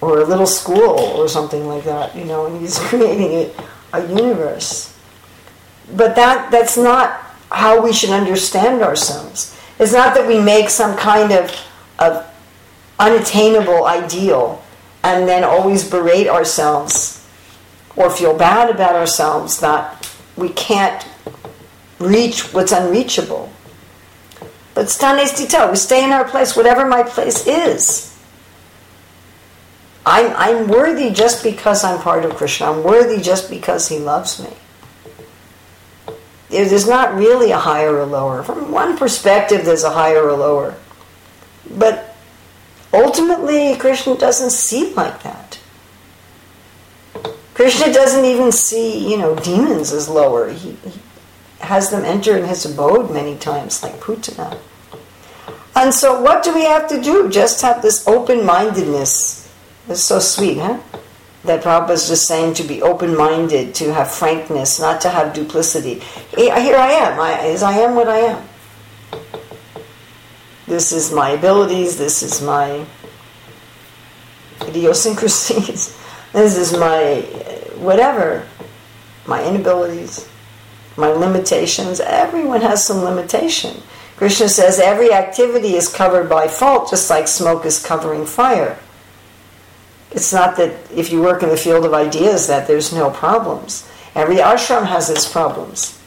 or a little school or something like that, you know, and he's creating a, a universe. But that that's not how we should understand ourselves. It's not that we make some kind of, of unattainable ideal and then always berate ourselves or feel bad about ourselves that we can't reach what's unreachable. But sthanestito, we stay in our place, whatever my place is. I'm, I'm worthy just because I'm part of Krishna. I'm worthy just because he loves me. There's not really a higher or lower. From one perspective, there's a higher or lower. But ultimately, Krishna doesn't see like that. Krishna doesn't even see, you know, demons as lower. He, he has them enter in his abode many times, like Putana. And so what do we have to do? Just have this open-mindedness. It's so sweet, huh? That Prabhupada's just saying to be open-minded, to have frankness, not to have duplicity. Here I am. I, I am what I am. This is my abilities. This is my idiosyncrasies. This is my whatever, my inabilities, my limitations. Everyone has some limitation. Krishna says every activity is covered by fault, just like smoke is covering fire. It's not that if you work in the field of ideas that there's no problems. Every ashram has its problems.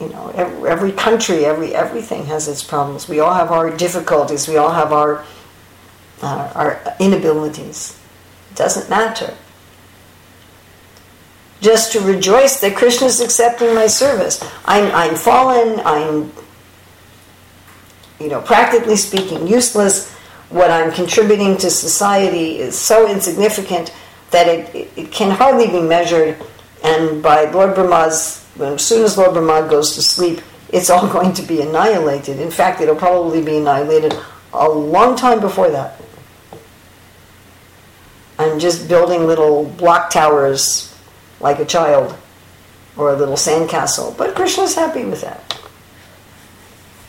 You know, every, every country, every everything has its problems. We all have our difficulties. We all have our uh, our inabilities. It doesn't matter. Just to rejoice that Krishna is accepting my service. I'm I'm fallen. I'm, you know, practically speaking, useless. What I'm contributing to society is so insignificant that it, it can hardly be measured. And by Lord Brahma's, as soon as Lord Brahma goes to sleep, it's all going to be annihilated. In fact, it'll probably be annihilated a long time before that. I'm just building little block towers like a child or a little sandcastle. But Krishna's happy with that.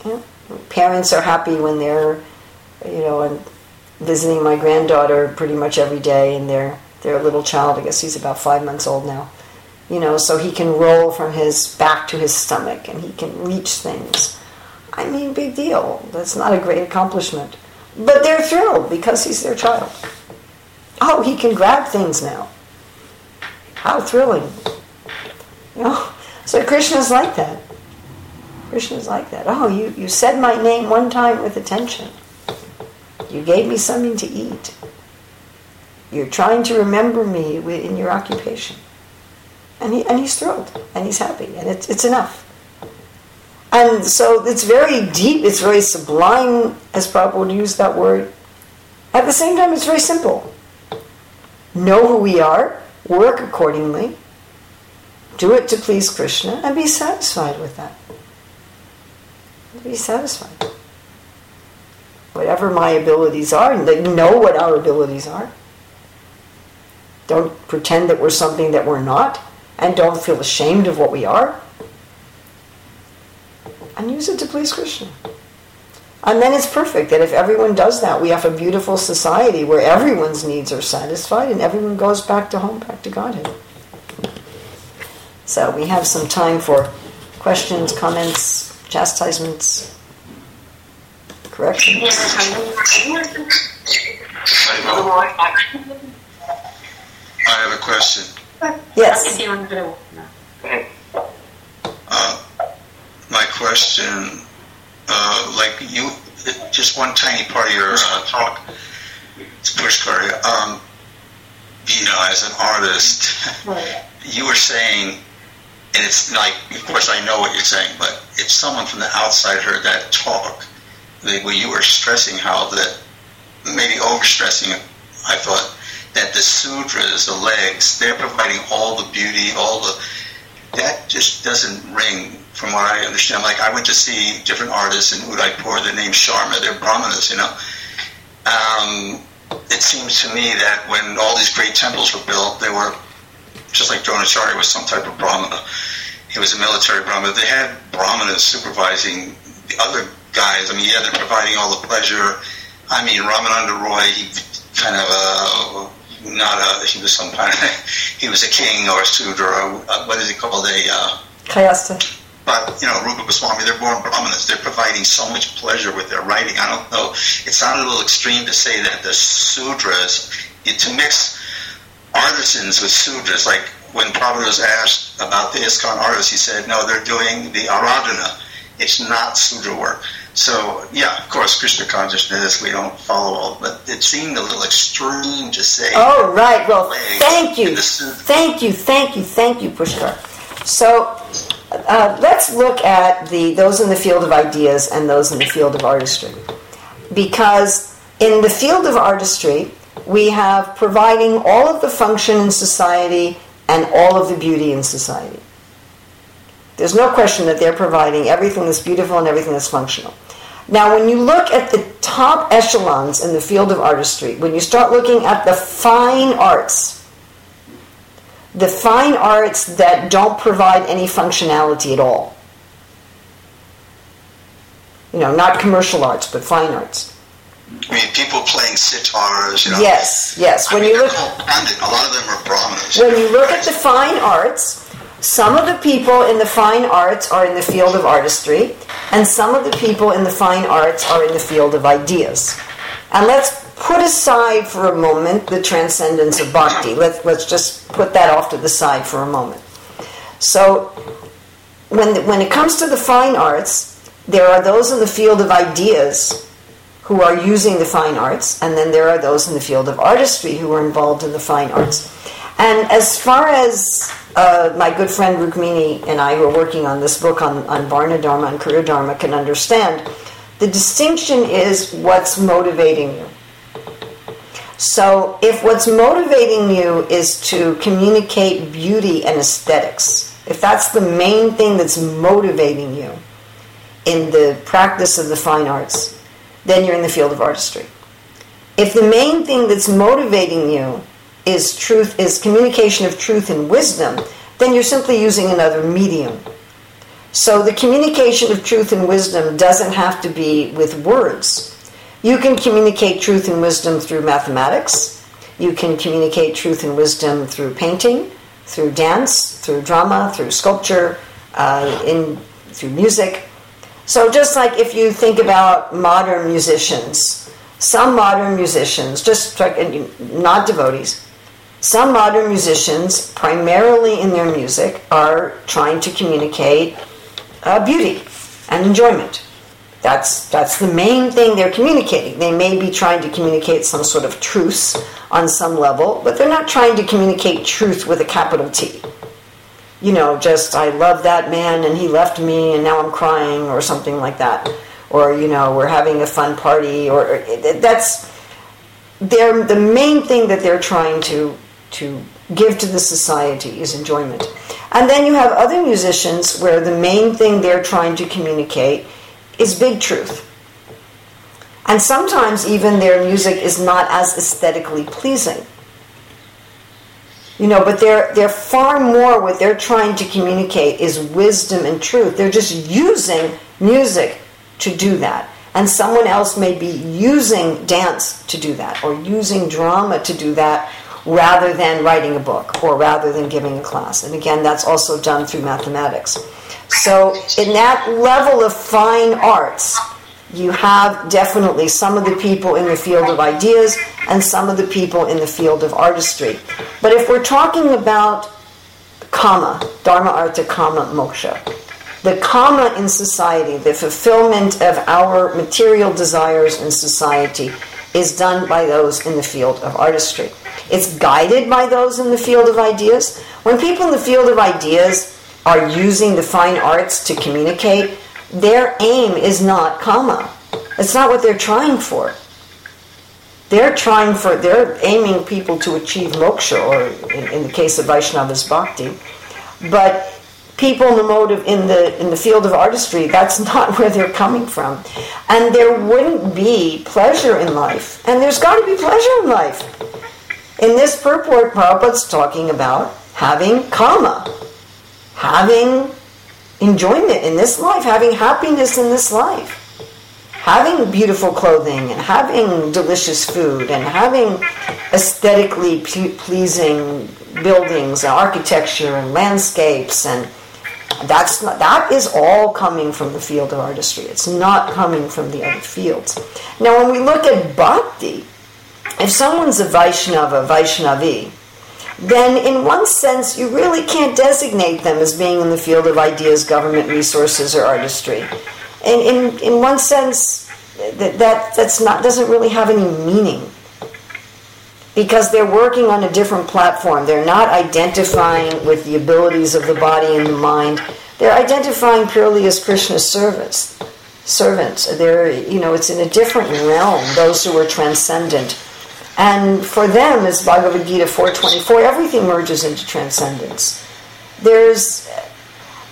Yeah. Parents are happy when they're, you know, and visiting my granddaughter pretty much every day, and their their little child, I guess he's about five months old now, you know, so he can roll from his back to his stomach, and he can reach things. I mean, big deal. That's not a great accomplishment. But they're thrilled because he's their child. Oh, he can grab things now. How thrilling. You know? So Krishna's like that. Krishna's like that. Oh, you, you said my name one time with attention. You gave me something to eat. You're trying to remember me in your occupation. And he and he's thrilled, and he's happy, and it's it's enough. And so it's very deep, it's very sublime, as Prabhupada would use that word. At the same time, it's very simple. Know who we are, work accordingly, do it to please Krishna, and be satisfied with that. Be satisfied. Whatever my abilities are, and they know what our abilities are. Don't pretend that we're something that we're not, and don't feel ashamed of what we are. And use it to please Krishna. And then it's perfect that if everyone does that, we have a beautiful society where everyone's needs are satisfied and everyone goes back to home, back to Godhead. So we have some time for questions, comments, chastisements, corrections. I have a question. Yes. Uh, my question, uh, like you, just one tiny part of your uh, talk, Pushkar, um, you know, as an artist, you were saying, and it's like, of course I know what you're saying, but if someone from the outside heard that talk, they, well, you were stressing how that, maybe overstressing it, I thought, that the sutras, the legs, they're providing all the beauty, all the... That just doesn't ring, from what I understand. Like, I went to see different artists in Udaipur, they're named Sharma, they're brahmanas, you know. Um, it seems to me that when all these great temples were built, they were, just like Dronacharya was some type of brahmana. He was a military brahmana. They had brahmanas supervising the other guys. I mean, yeah, they're providing all the pleasure. I mean, Ramananda Roy, he kind of... Uh, Not a, he was some kind of, he was a king or a Sudra, or a, what is it called, a, uh, Kayasta. But, you know, Rupa Goswami, they're born brahmanas, they're providing so much pleasure with their writing, I don't know, it sounded a little extreme to say that the Sudras, to mix artisans with Sudras, like when Prabhupada was asked about the ISKCON artists, he said, no, they're doing the Aradhana, it's not Sudra work. So, yeah, of course, Krishna consciousness, we don't follow all, but it seemed a little extreme to say... Oh, right, well, thank you, thank you, thank you, thank you, Pushkar. So, uh, let's look at the those in the field of ideas and those in the field of artistry. Because in the field of artistry, we have providing all of the function in society and all of the beauty in society. There's no question that they're providing everything that's beautiful and everything that's functional. Now, when you look at the top echelons in the field of artistry, when you start looking at the fine arts, the fine arts that don't provide any functionality at all, you know, not commercial arts, but fine arts, I mean, people playing sitars, you know. Yes, yes. When I mean, you look, a lot of them are Brahmanas. When you look at the fine arts, some of the people in the fine arts are in the field of artistry, and some of the people in the fine arts are in the field of ideas. And let's put aside for a moment the transcendence of bhakti. Let's let's just put that off to the side for a moment. So, when the, when it comes to the fine arts, there are those in the field of ideas who are using the fine arts, and then there are those in the field of artistry who are involved in the fine arts. And as far as uh, my good friend Rukmini and I, who are working on this book on, on Varna Dharma and Kuru Dharma, can understand, the distinction is what's motivating you. So if what's motivating you is to communicate beauty and aesthetics, if that's the main thing that's motivating you in the practice of the fine arts, then you're in the field of artistry. If the main thing that's motivating you is truth, is communication of truth and wisdom, then you're simply using another medium. So the communication of truth and wisdom doesn't have to be with words. You can communicate truth and wisdom through mathematics. You can communicate truth and wisdom through painting, through dance, through drama, through sculpture, uh, in through music. So just like if you think about modern musicians, some modern musicians, just not devotees, some modern musicians, primarily in their music, are trying to communicate uh, beauty and enjoyment. That's that's the main thing they're communicating. They may be trying to communicate some sort of truce on some level, but they're not trying to communicate truth with a capital T. You know, just, I love that man and he left me and now I'm crying, or something like that. Or, you know, we're having a fun party, or, or that's, they're, the main thing that they're trying to, to give to the society is enjoyment. And then you have other musicians where the main thing they're trying to communicate is big truth. And sometimes even their music is not as aesthetically pleasing. You know, but they're, they're far more, what they're trying to communicate is wisdom and truth. They're just using music to do that. And someone else may be using dance to do that, or using drama to do that, rather than writing a book, or rather than giving a class. And again, that's also done through mathematics. So in that level of fine arts, you have definitely some of the people in the field of ideas and some of the people in the field of artistry. But if we're talking about kama, dharma, artha, kama, moksha, the kama in society, the fulfillment of our material desires in society, is done by those in the field of artistry. It's guided by those in the field of ideas. When people in the field of ideas are using the fine arts to communicate, their aim is not kama. It's not what they're trying for. They're trying for, they're aiming people to achieve moksha, or in, in the case of Vaishnavas, bhakti. But people in the mode of, in the in the field of artistry, that's not where they're coming from. And there wouldn't be pleasure in life. And there's got to be pleasure in life. In this purport, Prabhupada's talking about having kama, having enjoyment in this life, having happiness in this life, having beautiful clothing and having delicious food and having aesthetically pleasing buildings and architecture and landscapes, and that's not, that is all coming from the field of artistry. It's not coming from the other fields. Now when we look at bhakti, if someone's a Vaishnava, Vaishnavi, then in one sense you really can't designate them as being in the field of ideas, government, resources, or artistry. And in, in one sense, that, that that's not doesn't really have any meaning, because they're working on a different platform. They're not identifying with the abilities of the body and the mind. They're identifying purely as Krishna's service, servants. They're, you know, it's in a different realm, those who are transcendent. And for them, as Bhagavad Gita four twenty-four, everything merges into transcendence. There's,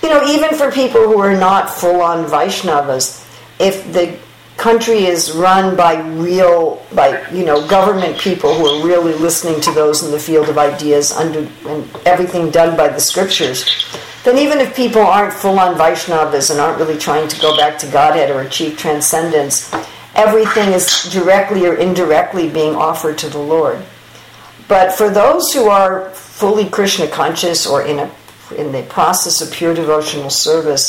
you know, even for people who are not full-on Vaishnavas, if the country is run by real, by, you know, government people who are really listening to those in the field of ideas under and everything done by the scriptures, then even if people aren't full-on Vaishnavas and aren't really trying to go back to Godhead or achieve transcendence, everything is directly or indirectly being offered to the Lord. But for those who are fully Krishna conscious or in a in the process of pure devotional service,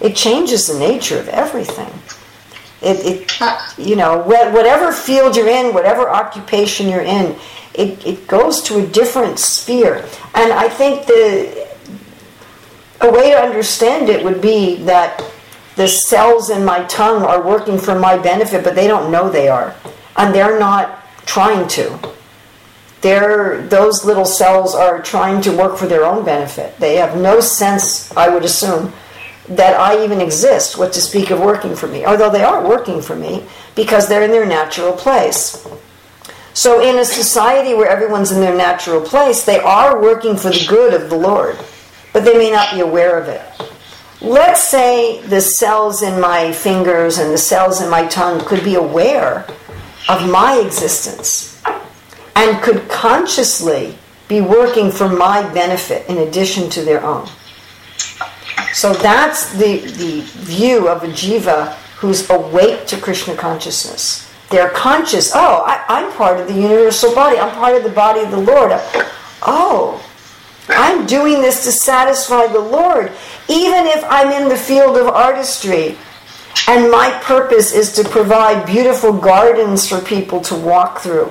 it changes the nature of everything. It, it you know, whatever field you're in, whatever occupation you're in, it, it goes to a different sphere. And I think the a way to understand it would be that the cells in my tongue are working for my benefit, but they don't know they are. And they're not trying to. They're, those little cells are trying to work for their own benefit. They have no sense, I would assume, that I even exist, what to speak of working for me. Although they are working for me, because they're in their natural place. So in a society where everyone's in their natural place, they are working for the good of the Lord, but they may not be aware of it. Let's say the cells in my fingers and the cells in my tongue could be aware of my existence and could consciously be working for my benefit in addition to their own. So that's the, the view of a jiva who's awake to Krishna consciousness. They're conscious, oh, I, I'm part of the universal body. I'm part of the body of the Lord. Oh, I'm doing this to satisfy the Lord. Even if I'm in the field of artistry and my purpose is to provide beautiful gardens for people to walk through,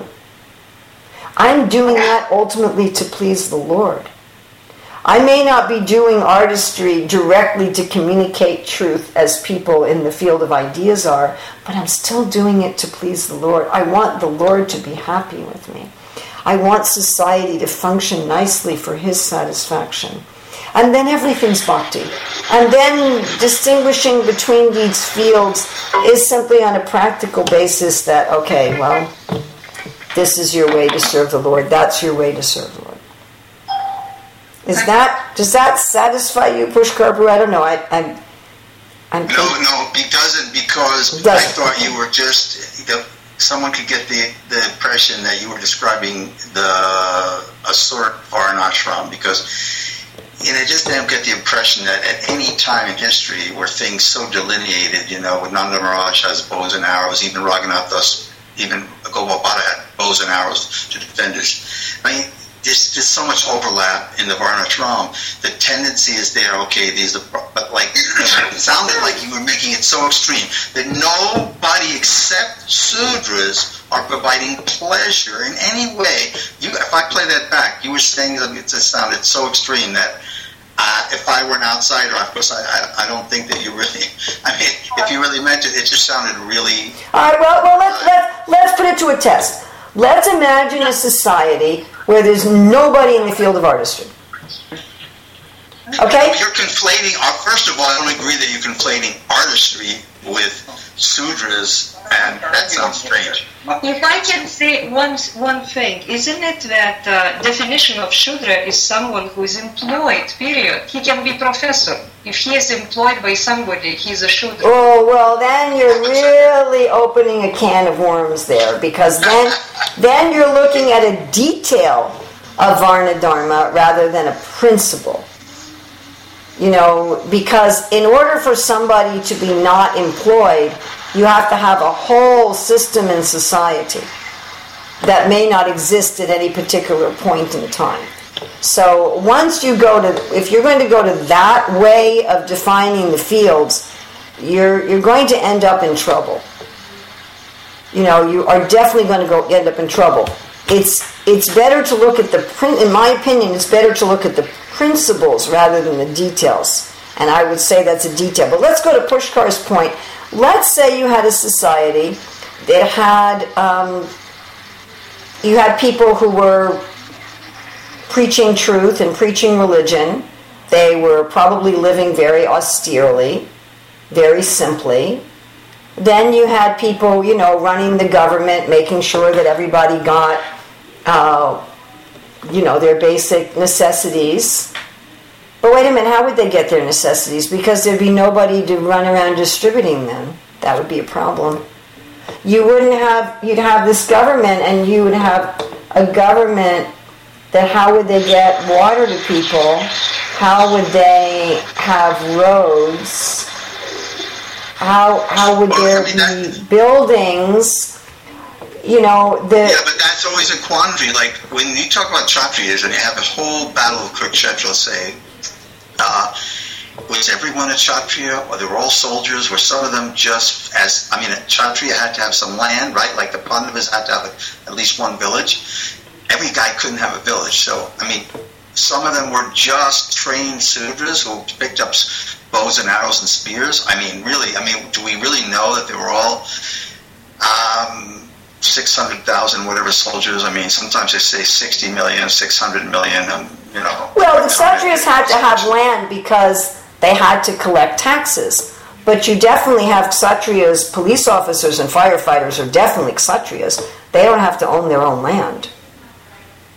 I'm doing that ultimately to please the Lord. I may not be doing artistry directly to communicate truth as people in the field of ideas are, but I'm still doing it to please the Lord. I want the Lord to be happy with me. I want society to function nicely for His satisfaction. And then everything's bhakti. And then distinguishing between these fields is simply on a practical basis that, okay, well, this is your way to serve the Lord. That's your way to serve the Lord. Is that, does that satisfy you, Pushkar Prabhu? I don't know. I, I, I'm no, thinking. No, it doesn't, because it doesn't. I thought you were just, the, someone could get the, the impression that you were describing the asort or an ashram, because you know, just don't get the impression that at any time in history were things so delineated, you know, with Nanda Maharaja has bows and arrows, even Raghunath Das, even Govardhana had bows and arrows to defenders. I mean, there's just so much overlap in the Varnashram. The tendency is there, okay, these are, but like, it sounded like you were making it so extreme that nobody except Sudras are providing pleasure in any way. You, if I play that back, you were saying that it just sounded so extreme that uh, if I were an outsider, of course, I, I, I don't think that you really, I mean, if you really meant it, it just sounded really... All right, well, well let's, let's, let's put it to a test. Let's imagine a society where there's nobody in the field of artistry. Okay? You're conflating, first of all, I don't agree that you're conflating artistry with sudras, and that sounds strange. If I can say one, one thing, isn't it that the uh, definition of shudra is someone who is employed, period? He can be professor. If he is employed by somebody, he's a shudra. Oh, well, then you're really opening a can of worms there, because then then you're looking at a detail of Varna Dharma rather than a principle. You know, because in order for somebody to be not employed, you have to have a whole system in society that may not exist at any particular point in time. So once you go to, if you're going to go to that way of defining the fields, you're you're going to end up in trouble. You know, you are definitely going to go end up in trouble. It's it's better to look at the, in my opinion, it's better to look at the principles rather than the details. And I would say that's a detail. But let's go to Pushkar's point. Let's say you had a society that had, um, you had people who were preaching truth and preaching religion. They were probably living very austerely, very simply. Then you had people, you know, running the government, making sure that everybody got, uh, you know, their basic necessities. But wait a minute, how would they get their necessities? Because there'd be nobody to run around distributing them. That would be a problem. You wouldn't have, you'd have this government, and you would have a government that how would they get water to people? How would they have roads? How how would there be buildings? You know, the yeah, but that's always a quandary. Like when you talk about Kshatriyas and you have a whole battle of Kurukshetra, say, uh, was everyone a Kshatriya, or they were all soldiers? Were some of them just as I mean, a Kshatriya had to have some land, right? Like the Pandavas had to have at least one village. Every guy couldn't have a village, so I mean, some of them were just trained Sudras who picked up bows and arrows and spears. I mean, really, I mean, do we really know that they were all? Um, six hundred thousand whatever soldiers. I mean, sometimes they say sixty million, six hundred million, and you know. Well, the Kshatriyas had to have land because they had to collect taxes. But you definitely have Kshatriyas, police officers and firefighters are definitely Kshatriyas. They don't have to own their own land.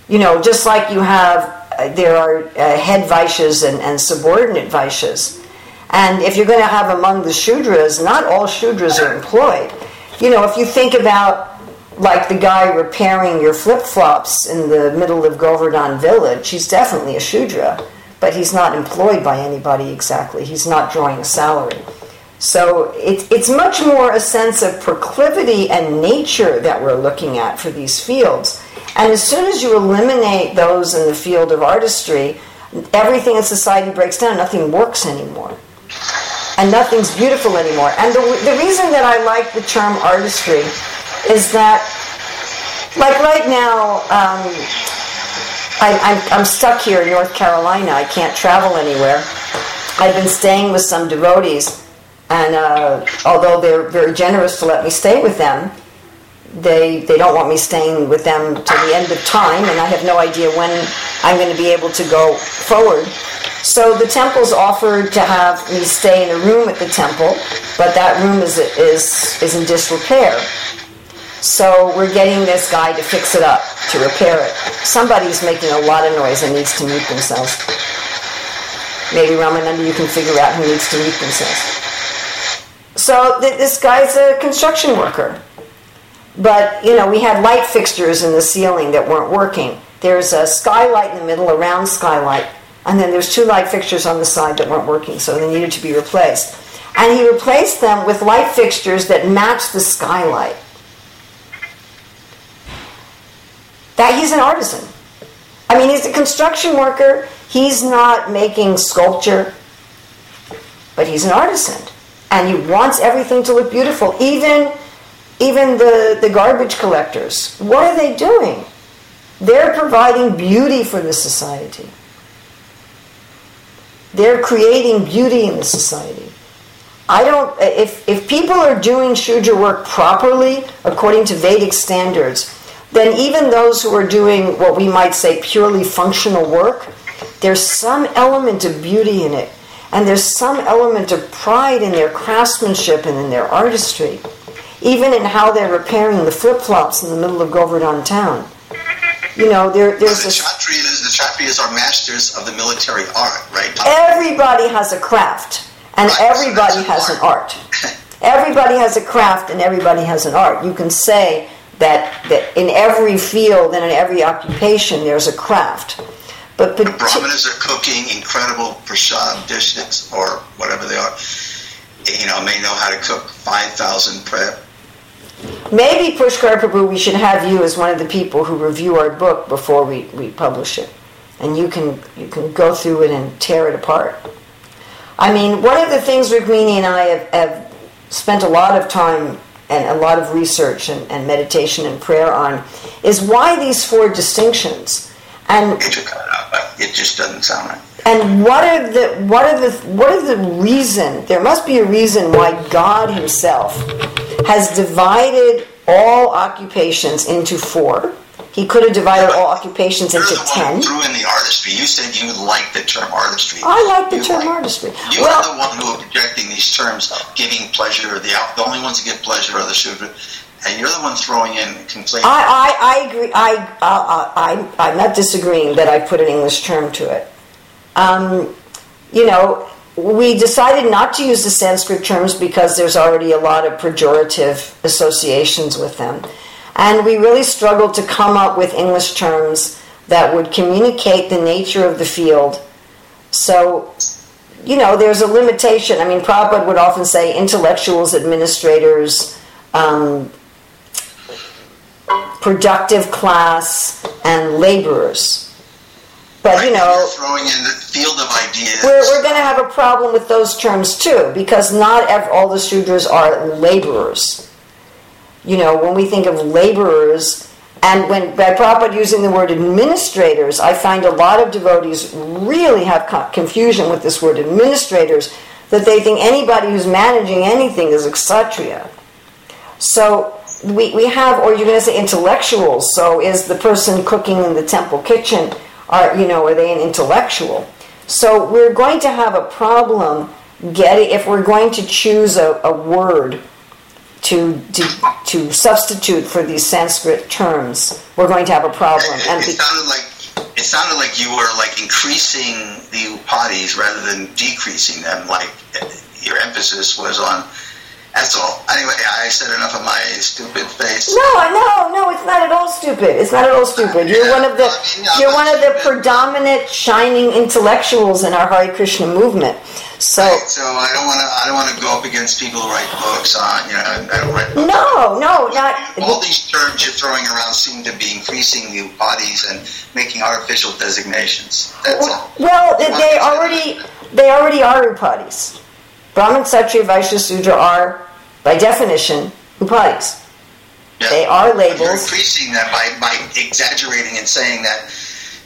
You know, just like you have, uh, there are uh, head Vaishyas and, and subordinate Vaishyas. And if you're going to have among the Shudras, not all Shudras are employed. You know, if you think about like the guy repairing your flip-flops in the middle of Govardhan village, he's definitely a Shudra, but he's not employed by anybody exactly. He's not drawing a salary. So it, it's much more a sense of proclivity and nature that we're looking at for these fields. And as soon as you eliminate those in the field of artistry, everything in society breaks down. Nothing works anymore. And nothing's beautiful anymore. And the, the reason that I like the term artistry is that, like right now, um, I, I'm, I'm stuck here in North Carolina. I can't travel anywhere. I've been staying with some devotees, and uh, although they're very generous to let me stay with them, they they don't want me staying with them to the end of time, and I have no idea when I'm going to be able to go forward. So the temple's offered to have me stay in a room at the temple, but that room is is is in disrepair. So we're getting this guy to fix it up, to repair it. Somebody's making a lot of noise and needs to mute themselves. Maybe Ramananda, you can figure out who needs to mute themselves. So th- this guy's a construction worker. But, you know, we had light fixtures in the ceiling that weren't working. There's a skylight in the middle, a round skylight, and then there's two light fixtures on the side that weren't working, so they needed to be replaced. And he replaced them with light fixtures that matched the skylight. That he's an artisan. I mean, he's a construction worker. He's not making sculpture, but he's an artisan, and he wants everything to look beautiful. Even, even the, the garbage collectors. What are they doing? They're providing beauty for the society. They're creating beauty in the society. I don't. If if people are doing Shudra work properly according to Vedic standards, then even those who are doing what we might say purely functional work, there's some element of beauty in it, and there's some element of pride in their craftsmanship and in their artistry, even in how they're repairing the flip-flops in the middle of Govardhan town. You know, there, there's the Kshatriyas, the Kshatriyas are masters of the military art, right? Everybody has a craft, and right, everybody so has an art. an art. Everybody has a craft, and everybody has an art. You can say That, that in every field and in every occupation there's a craft. But, but the Brahmanas are cooking incredible prasad dishes or whatever they are. You know, may know how to cook five thousand prep. Maybe, Pushkar Prabhu, we should have you as one of the people who review our book before we, we publish it. And you can you can go through it and tear it apart. I mean, one of the things Rukmini and I have, have spent a lot of time and a lot of research and, and meditation and prayer on, is why these four distinctions. And it just doesn't sound right. And what are the what are the what are the reason? There must be a reason why God Himself has divided all occupations into four. He could have divided yeah, all occupations into the ten. You're the one who threw in the artistry. You said you like the term artistry. I like the you term like, artistry. You're well, the one who are projecting these terms, giving pleasure. The, the only ones that get pleasure are the Shudra. And you're the one throwing in complaining. I, I, I agree. I, uh, I, I'm not disagreeing that I put an English term to it. Um, you know, we decided not to use the Sanskrit terms because there's already a lot of pejorative associations with them. And we really struggled to come up with English terms that would communicate the nature of the field. So you know, there's a limitation. I mean, Prabhupada would often say intellectuals, administrators, um, productive class, and laborers. But, you know, throwing in the field of ideas. We're, we're going to have a problem with those terms, too, because not ev- all the Sudras are laborers. You know, when we think of laborers, and when by Prabhupada using the word administrators, I find a lot of devotees really have co- confusion with this word administrators, that they think anybody who's managing anything is a kshatriya. So we, we have, or you're going to say intellectuals, so is the person cooking in the temple kitchen, Are you know? Are they an intellectual? So we're going to have a problem getting if we're going to choose a, a word to, to to substitute for these Sanskrit terms. We're going to have a problem. It, it, and be- it sounded like it sounded like you were like increasing the upadis rather than decreasing them. Like your emphasis was on. That's all. Anyway, I said enough of my stupid face. No, no, no. It's not at all stupid. It's not at all stupid. You're one of the you're one of the predominant shining intellectuals in our Hare Krishna movement. So, right, so I don't want to. I don't want to go up against people who write books on. You know, I don't write books. No, no, not all these terms you're throwing around seem to be increasing the upadis and making artificial designations. That's all. Well, they already they already are upadis. Brahman, Kshatriya, Vaishya, Sudra are, by definition, upadis. Yep. They are labels. You're increasing that by, by exaggerating and saying that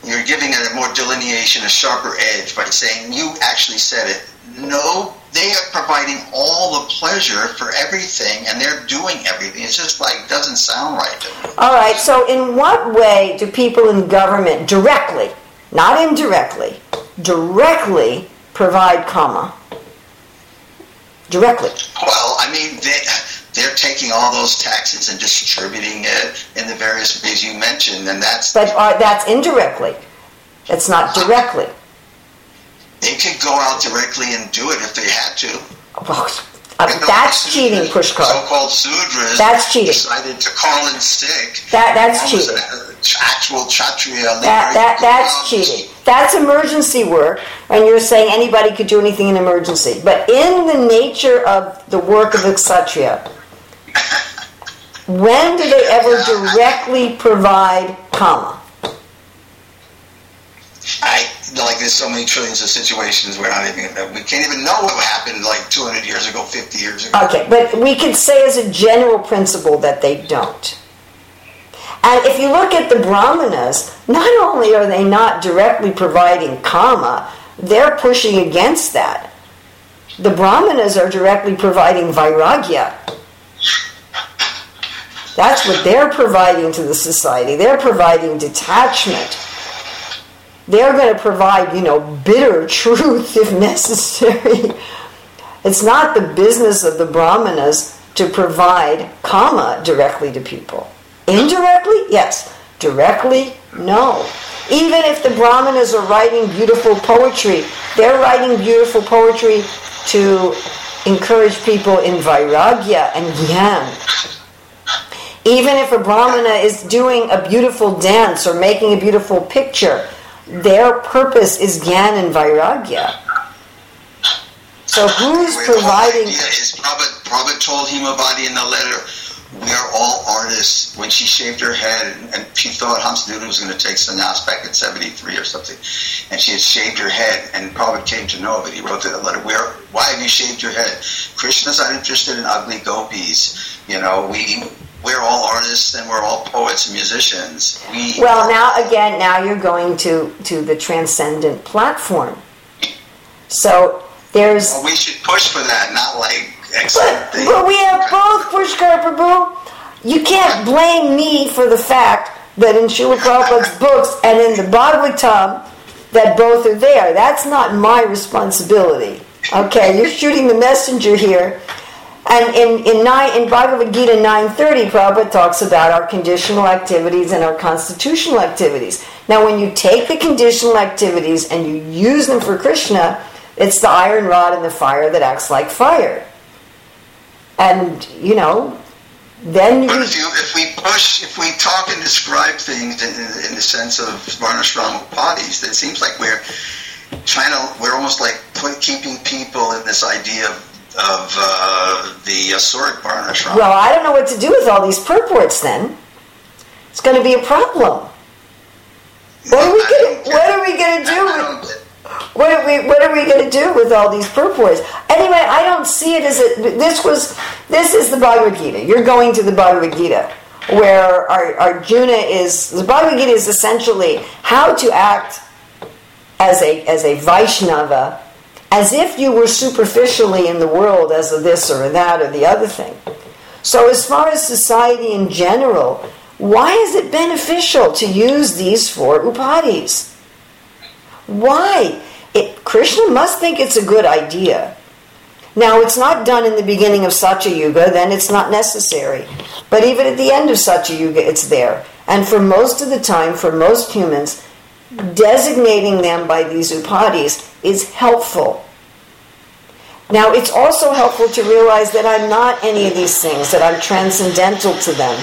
you're giving it a more delineation, a sharper edge by saying you actually said it. No, they are providing all the pleasure for everything, and they're doing everything. It's just like doesn't sound right to me. All right. So, in what way do people in government directly, not indirectly, directly provide karma? Directly. Well, I mean, they, they're taking all those taxes and distributing it in the various ways you mentioned, and that's... But uh, that's indirectly. It's not directly. They could go out directly and do it if they had to. Well, I mean, that's Sudras, cheating, Pushkar. So-called Sudras that's cheating. Decided to call in sick. That, that's cheating. An actual Kshatriya. That, that, that's cheating. That's emergency work, and you're saying anybody could do anything in emergency. But in the nature of the work of the Kshatriya, when do they ever directly provide karma? I, like, there's so many trillions of situations we're not even, we can't even know what happened like two hundred years ago, fifty years ago. Okay, but we could say as a general principle that they don't. And if you look at the Brahmanas, not only are they not directly providing karma, they're pushing against that. The Brahmanas are directly providing vairagya. That's what they're providing to the society. They're providing detachment. They're going to provide, you know, bitter truth if necessary. It's not the business of the Brahmanas to provide karma directly to people. Indirectly? Yes. Directly? No. Even if the Brahmanas are writing beautiful poetry, they're writing beautiful poetry to encourage people in vairagya and jnana. Even if a Brahmana is doing a beautiful dance or making a beautiful picture, their purpose is jnana and vairagya. So who's Wait, providing... Prabhupada, Prabhupada told Himavadi in the letter, we are all artists. When she shaved her head, and she thought Hamsaduta was going to take sannyas back in seventy-three or something, and she had shaved her head, and Prabhupada came to know of it. He wrote to that letter, we are, why have you shaved your head? Krishna's not interested in ugly gopis. You know, we, we're all artists, and we're all poets and musicians. We well, now, again, now you're going to, to the transcendent platform. So there's... Well, we should push for that, not like... But, but we have both, Pushkar Prabhu. You can't blame me for the fact that in Srila Prabhupada's books and in the Bhagavatam that both are there. That's not my responsibility. Okay, you're shooting the messenger here. And in in, nine, in Bhagavad Gita nine thirty, Prabhupada talks about our conditional activities and our constitutional activities. Now, when you take the conditional activities and you use them for Krishna, it's the iron rod in the fire that acts like fire. And, you know, then... But if, you, if we push, if we talk and describe things in, in, in the sense of varnashram upadis, it seems like we're China, we're almost like put, keeping people in this idea of, of uh, the asoric varnashram. Well, I don't know what to do with all these purports then. It's going to be a problem. What are we going to What are we going to do with What are we What are we going to do with all these purports? Anyway, I don't see it as a, this was this is the Bhagavad Gita. You're going to the Bhagavad Gita, where our Arjuna is. The Bhagavad Gita is essentially how to act as a as a Vaishnava, as if you were superficially in the world as a this or a that or the other thing. So, as far as society in general, why is it beneficial to use these four upadis? Why? It, Krishna must think it's a good idea. Now, it's not done in the beginning of Satya Yuga, then it's not necessary. But even at the end of Satya Yuga, it's there. And for most of the time, for most humans, designating them by these upadis is helpful. Now, it's also helpful to realize that I'm not any of these things, that I'm transcendental to them.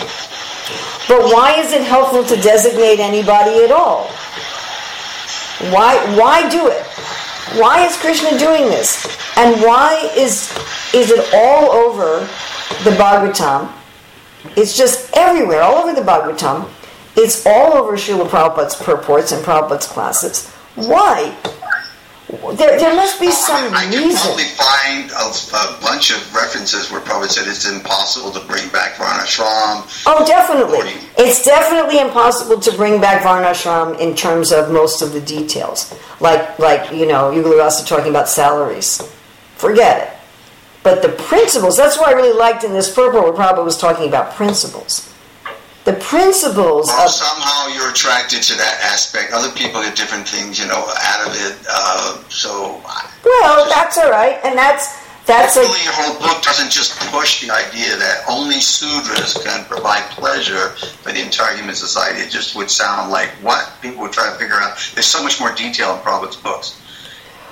But why is it helpful to designate anybody at all? Why why do it? Why is Krishna doing this? And why is is it all over the Bhagavatam? It's just everywhere, all over the Bhagavatam. It's all over Śrīla Prabhupāda's purports and Prabhupāda's classes. Why? There, there must be some I, I reason. I can probably find a, a bunch of references where Prabhupada said it's impossible to bring back Varnashram. Oh, definitely. You... It's definitely impossible to bring back Varnashram in terms of most of the details. Like, like you know, Yugala Rasa talking about salaries. Forget it. But the principles, that's what I really liked in this purport where Prabhupada was talking about principles. The principles well, of... Somehow you're attracted to that aspect. Other people get different things, you know, out of it. Uh, so... Well, just, that's all right. And that's... that's a, really your whole book doesn't just push the idea that only sudras can provide pleasure for the entire human society. It just would sound like what? People would try to figure out. There's so much more detail in Prabhupada's books.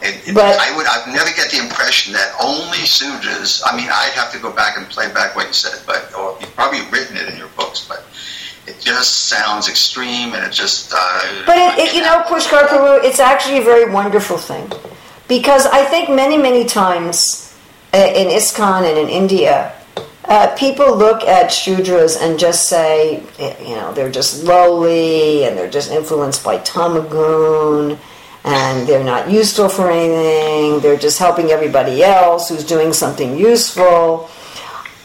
It, it, but, I would I'd never get the impression that only sudras... I mean, I'd have to go back and play back what you said, but or you've probably written it in your books, but... It just sounds extreme, and it just... Uh, but, it, it, you know, Pushkar Karu, it's actually a very wonderful thing. Because I think many, many times uh, in ISKCON and in India, uh, people look at shudras and just say, you know, they're just lowly, and they're just influenced by tamagun, and they're not useful for anything, they're just helping everybody else who's doing something useful.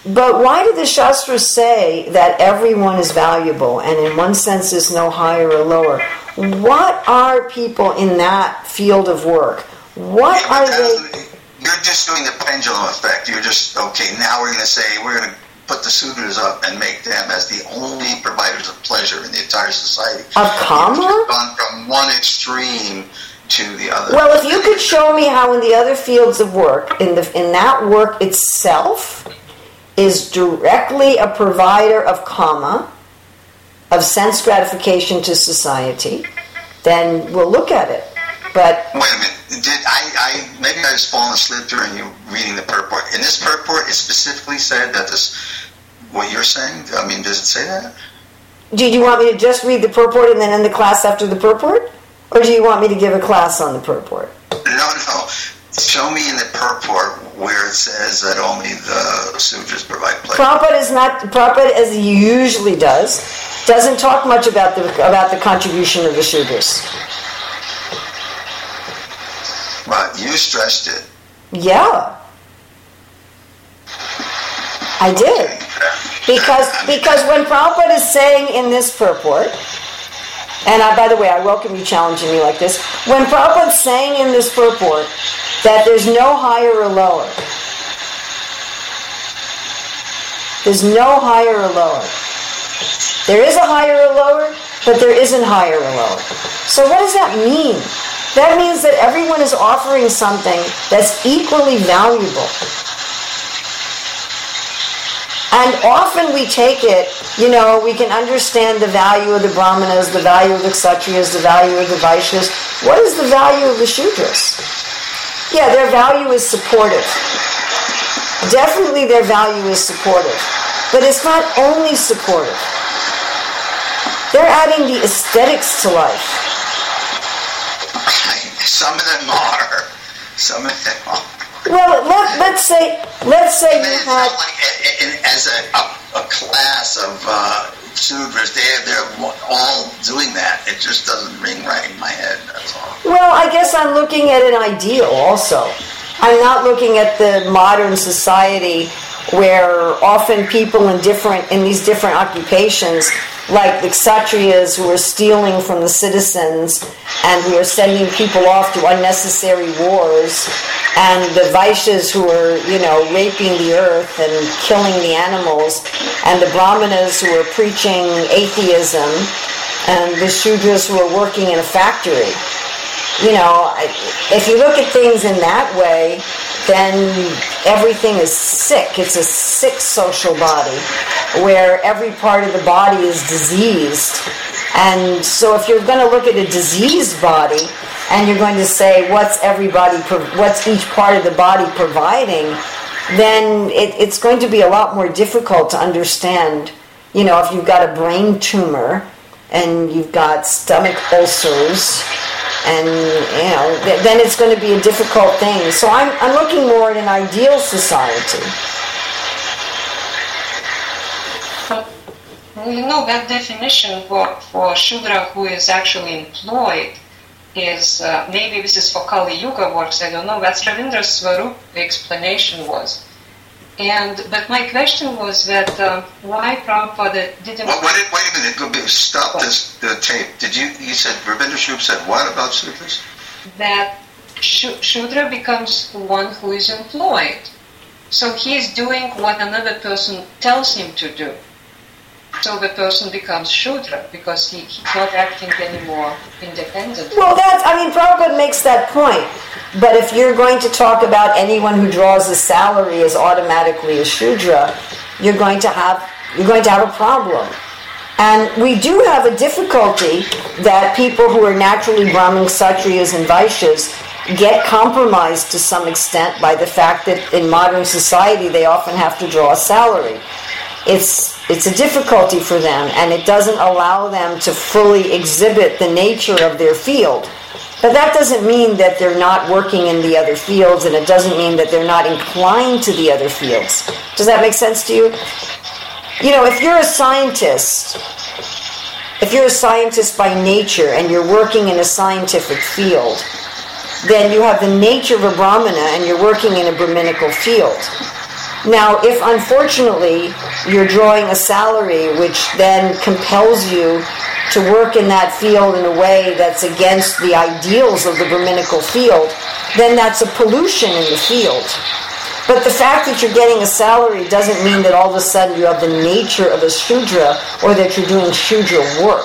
But why do the Shastras say that everyone is valuable and in one sense is no higher or lower? What are people in that field of work? What yeah, are they... You're just doing the pendulum effect. You're just, okay, now we're going to say, we're going to put the sutras up and make them as the only providers of pleasure in the entire society. A comma? You've gone from one extreme to the other. Well, if you could show me how in the other fields of work, in the in that work itself... is directly a provider of kama, of sense gratification to society, then we'll look at it. But wait a minute. Did I, I maybe I was falling asleep during you reading the purport. In this purport, it specifically said that this, what you're saying, I mean, does it say that? Do you want me to just read the purport and then end the class after the purport? Or do you want me to give a class on the purport? No, no. Show me in the purport where it says that only the sutras provide pleasure. Prabhupada is not Prabhupada as he usually does. Doesn't talk much about the about the contribution of the sutras. Right, you stressed it. Yeah, I did because because when Prabhupada is saying in this purport. And I, by the way, I welcome you challenging me like this. When Prabhupada's saying in this purport that there's no higher or lower, there's no higher or lower. There is a higher or lower, but there isn't higher or lower. So what does that mean? That means that everyone is offering something that's equally valuable. And often we take it, you know, we can understand the value of the brahmanas, the value of the kshatriyas, the value of the vaishyas. What is the value of the shudras? Yeah, their value is supportive. Definitely their value is supportive. But it's not only supportive. They're adding the aesthetics to life. Some of them are. Some of them are. Well, let, let's say, let's say you had... Like, in, in, as a, a, a class of uh, sudras, they, they're all doing that. It just doesn't ring right in my head, that's all. Well, I guess I'm looking at an ideal also. I'm not looking at the modern society where often people in different in these different occupations, like the Kshatriyas who are stealing from the citizens and who are sending people off to unnecessary wars, and the Vaishyas who are, you know, raping the earth and killing the animals, and the Brahmanas who are preaching atheism, and the Shudras who are working in a factory. You know, if you look at things in that way, then everything is sick. It's a sick social body where every part of the body is diseased. And so if you're going to look at a diseased body and you're going to say what's everybody, what's each part of the body providing, then it, it's going to be a lot more difficult to understand. You know, if you've got a brain tumor and you've got stomach ulcers, and, you know, th- then it's going to be a difficult thing. So I'm I'm looking more at an ideal society. You know, that definition for, for Shudra who is actually employed is, uh, maybe this is for Kali Yuga works, I don't know, that's Ravindra Swarup, the explanation was. And but my question was that um, why Prabhupada didn't... Well, wait, wait a minute, stop what? this the tape. Did you, you said, Ravindra Swarup said what about Sudras? That Shudra becomes one who is employed. So he is doing what another person tells him to do. So the person becomes Shudra because he, he's not acting anymore independently. Well, that's, I mean, Prabhupada makes that point. But if you're going to talk about anyone who draws a salary as automatically a Shudra, you're going to have you're going to have a problem. And we do have a difficulty that people who are naturally Brahmin, Kshatriyas, and Vaishyas get compromised to some extent by the fact that in modern society they often have to draw a salary. It's it's a difficulty for them, and it doesn't allow them to fully exhibit the nature of their field. But that doesn't mean that they're not working in the other fields, and it doesn't mean that they're not inclined to the other fields. Does that make sense to you? You know, if you're a scientist, if you're a scientist by nature and you're working in a scientific field, then you have the nature of a Brahmana and you're working in a Brahminical field. Now, if unfortunately you're drawing a salary which then compels you to work in that field in a way that's against the ideals of the Brahminical field, then that's a pollution in the field. But the fact that you're getting a salary doesn't mean that all of a sudden you have the nature of a Shudra or that you're doing Shudra work.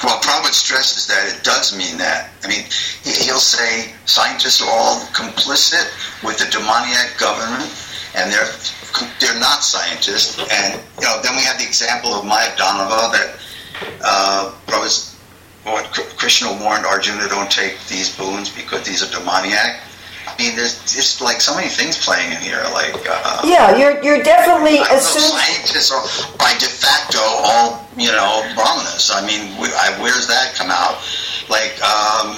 Well, Prabhupada stresses that it does mean that. I mean, he'll say scientists are all complicit with the demoniac government, and they're they're not scientists. And, you know, then we have the example of Maya Dhanava that uh, was, what Krishna warned Arjuna, don't take these boons because these are demoniac. I mean, there's just like so many things playing in here. Like uh, yeah, you're you're definitely assuming scientists are by de facto all, you know, Brahmanas. I mean, where's that come out? Like, um,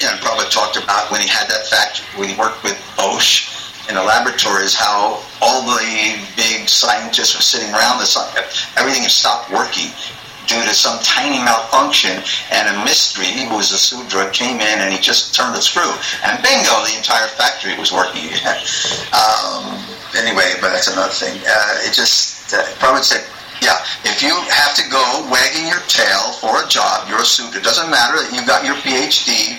you know, Prabhupada talked about when he had that fact when he worked with Osh in the laboratories, how all the big scientists were sitting around the sun. Everything had stopped working due to some tiny malfunction, and a mystery, who was a Sudra, came in and he just turned the screw. And bingo, the entire factory was working again. um, anyway, but that's another thing. Uh, it just, uh, Prabhupada said, yeah, if you have to go wagging your tail for a job, you're a Sudra. It doesn't matter that you got your P H D.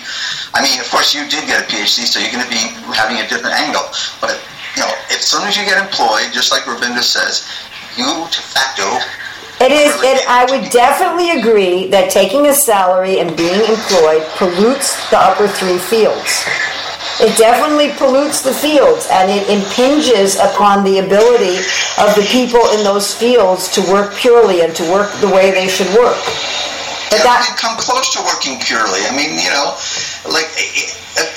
I mean, of course, you did get a P H D, so you're going to be having a different angle. But, you know, as soon as you get employed, just like Ravindra says, you de facto... It is. Really it, I would definitely agree that taking a salary and being employed pollutes the upper three fields. It definitely pollutes the fields, and it impinges upon the ability of the people in those fields to work purely and to work the way they should work. But yeah, that... I mean, come close to working purely. I mean, you know, like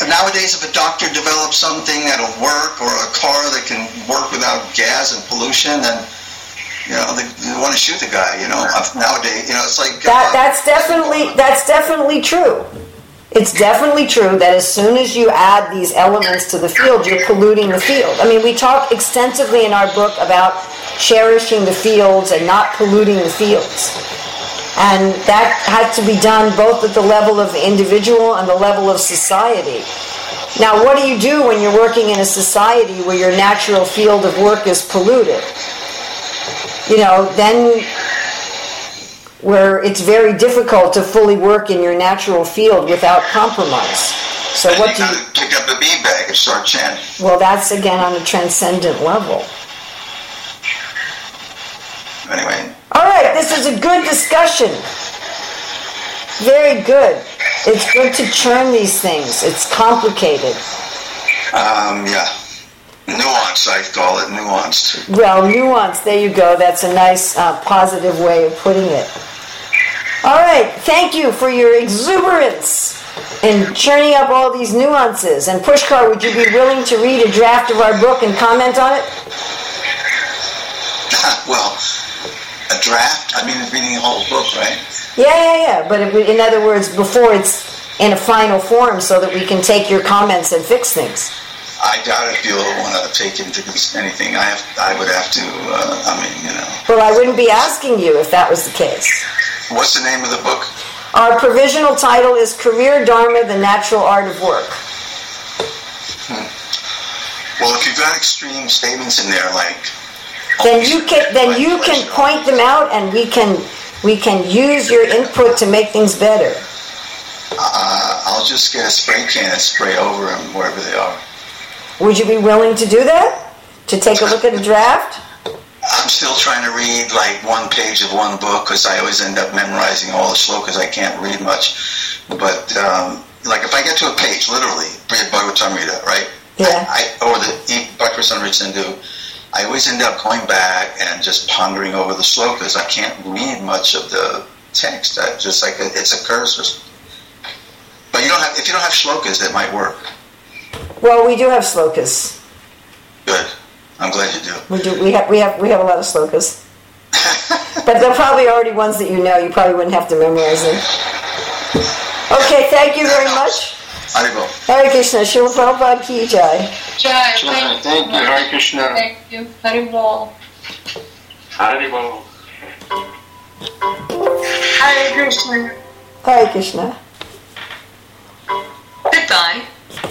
nowadays if a doctor develops something that'll work, or a car that can work without gas and pollution, then, you know, they, they want to shoot the guy, you know, nowadays. You know, it's like... That, uh, that's definitely that's definitely true. It's definitely true that as soon as you add these elements to the field, you're polluting the field. I mean, we talk extensively in our book about cherishing the fields and not polluting the fields. And that had to be done both at the level of the individual and the level of society. Now, what do you do when you're working in a society where your natural field of work is polluted? You know, then where it's very difficult to fully work in your natural field without compromise. So and what do you... pick up a beanbag and start chanting. Well, that's again on a transcendent level. Anyway. All right, this is a good discussion. Very good. It's good to churn these things. It's complicated. Um, yeah. Nuance, I call it nuanced. Well, nuance, there you go. That's a nice, uh, positive way of putting it. All right, thank you for your exuberance in churning up all these nuances. And Pushkar, would you be willing to read a draft of our book and comment on it? Well, a draft? I mean, reading the whole book, right? Yeah, yeah, yeah. But if we, in other words, before it's in a final form so that we can take your comments and fix things. I doubt if you'll want to take into anything. I have, I would have to, uh, I mean, you know. Well, I wouldn't be asking you if that was the case. What's the name of the book? Our provisional title is Career Dharma, The Natural Art of Work. Hmm. Well, if you've got extreme statements in there, like... Then you can, then you can point them out and we can, we can use your input to make things better. Uh, I'll just get a spray can and spray over them wherever they are. Would you be willing to do that? To take a look at a draft? I'm still trying to read like one page of one book because I always end up memorizing all the shlokas. I can't read much. But um, like if I get to a page, literally, Bhagavatam Rita, right? Yeah. I, I, or the Bhagavatam Rita Sindhu, I always end up going back and just pondering over the shlokas. I can't read much of the text. I just like a, it's a curse. But you don't have if you don't have shlokas, it might work. Well, we do have slokas. Good. I'm glad you do. We do. We have. We have. We have a lot of slokas. But they're probably already ones that you know. You probably wouldn't have to memorize them. Okay. Thank you very much. Aribo. Hare Krishna. Śrīla Prabhupāda ki jai. Jai. Jai. Thank you. Hare Krishna. Thank you. Aribo. Aribo. Hare Krishna. Hare Krishna. Goodbye.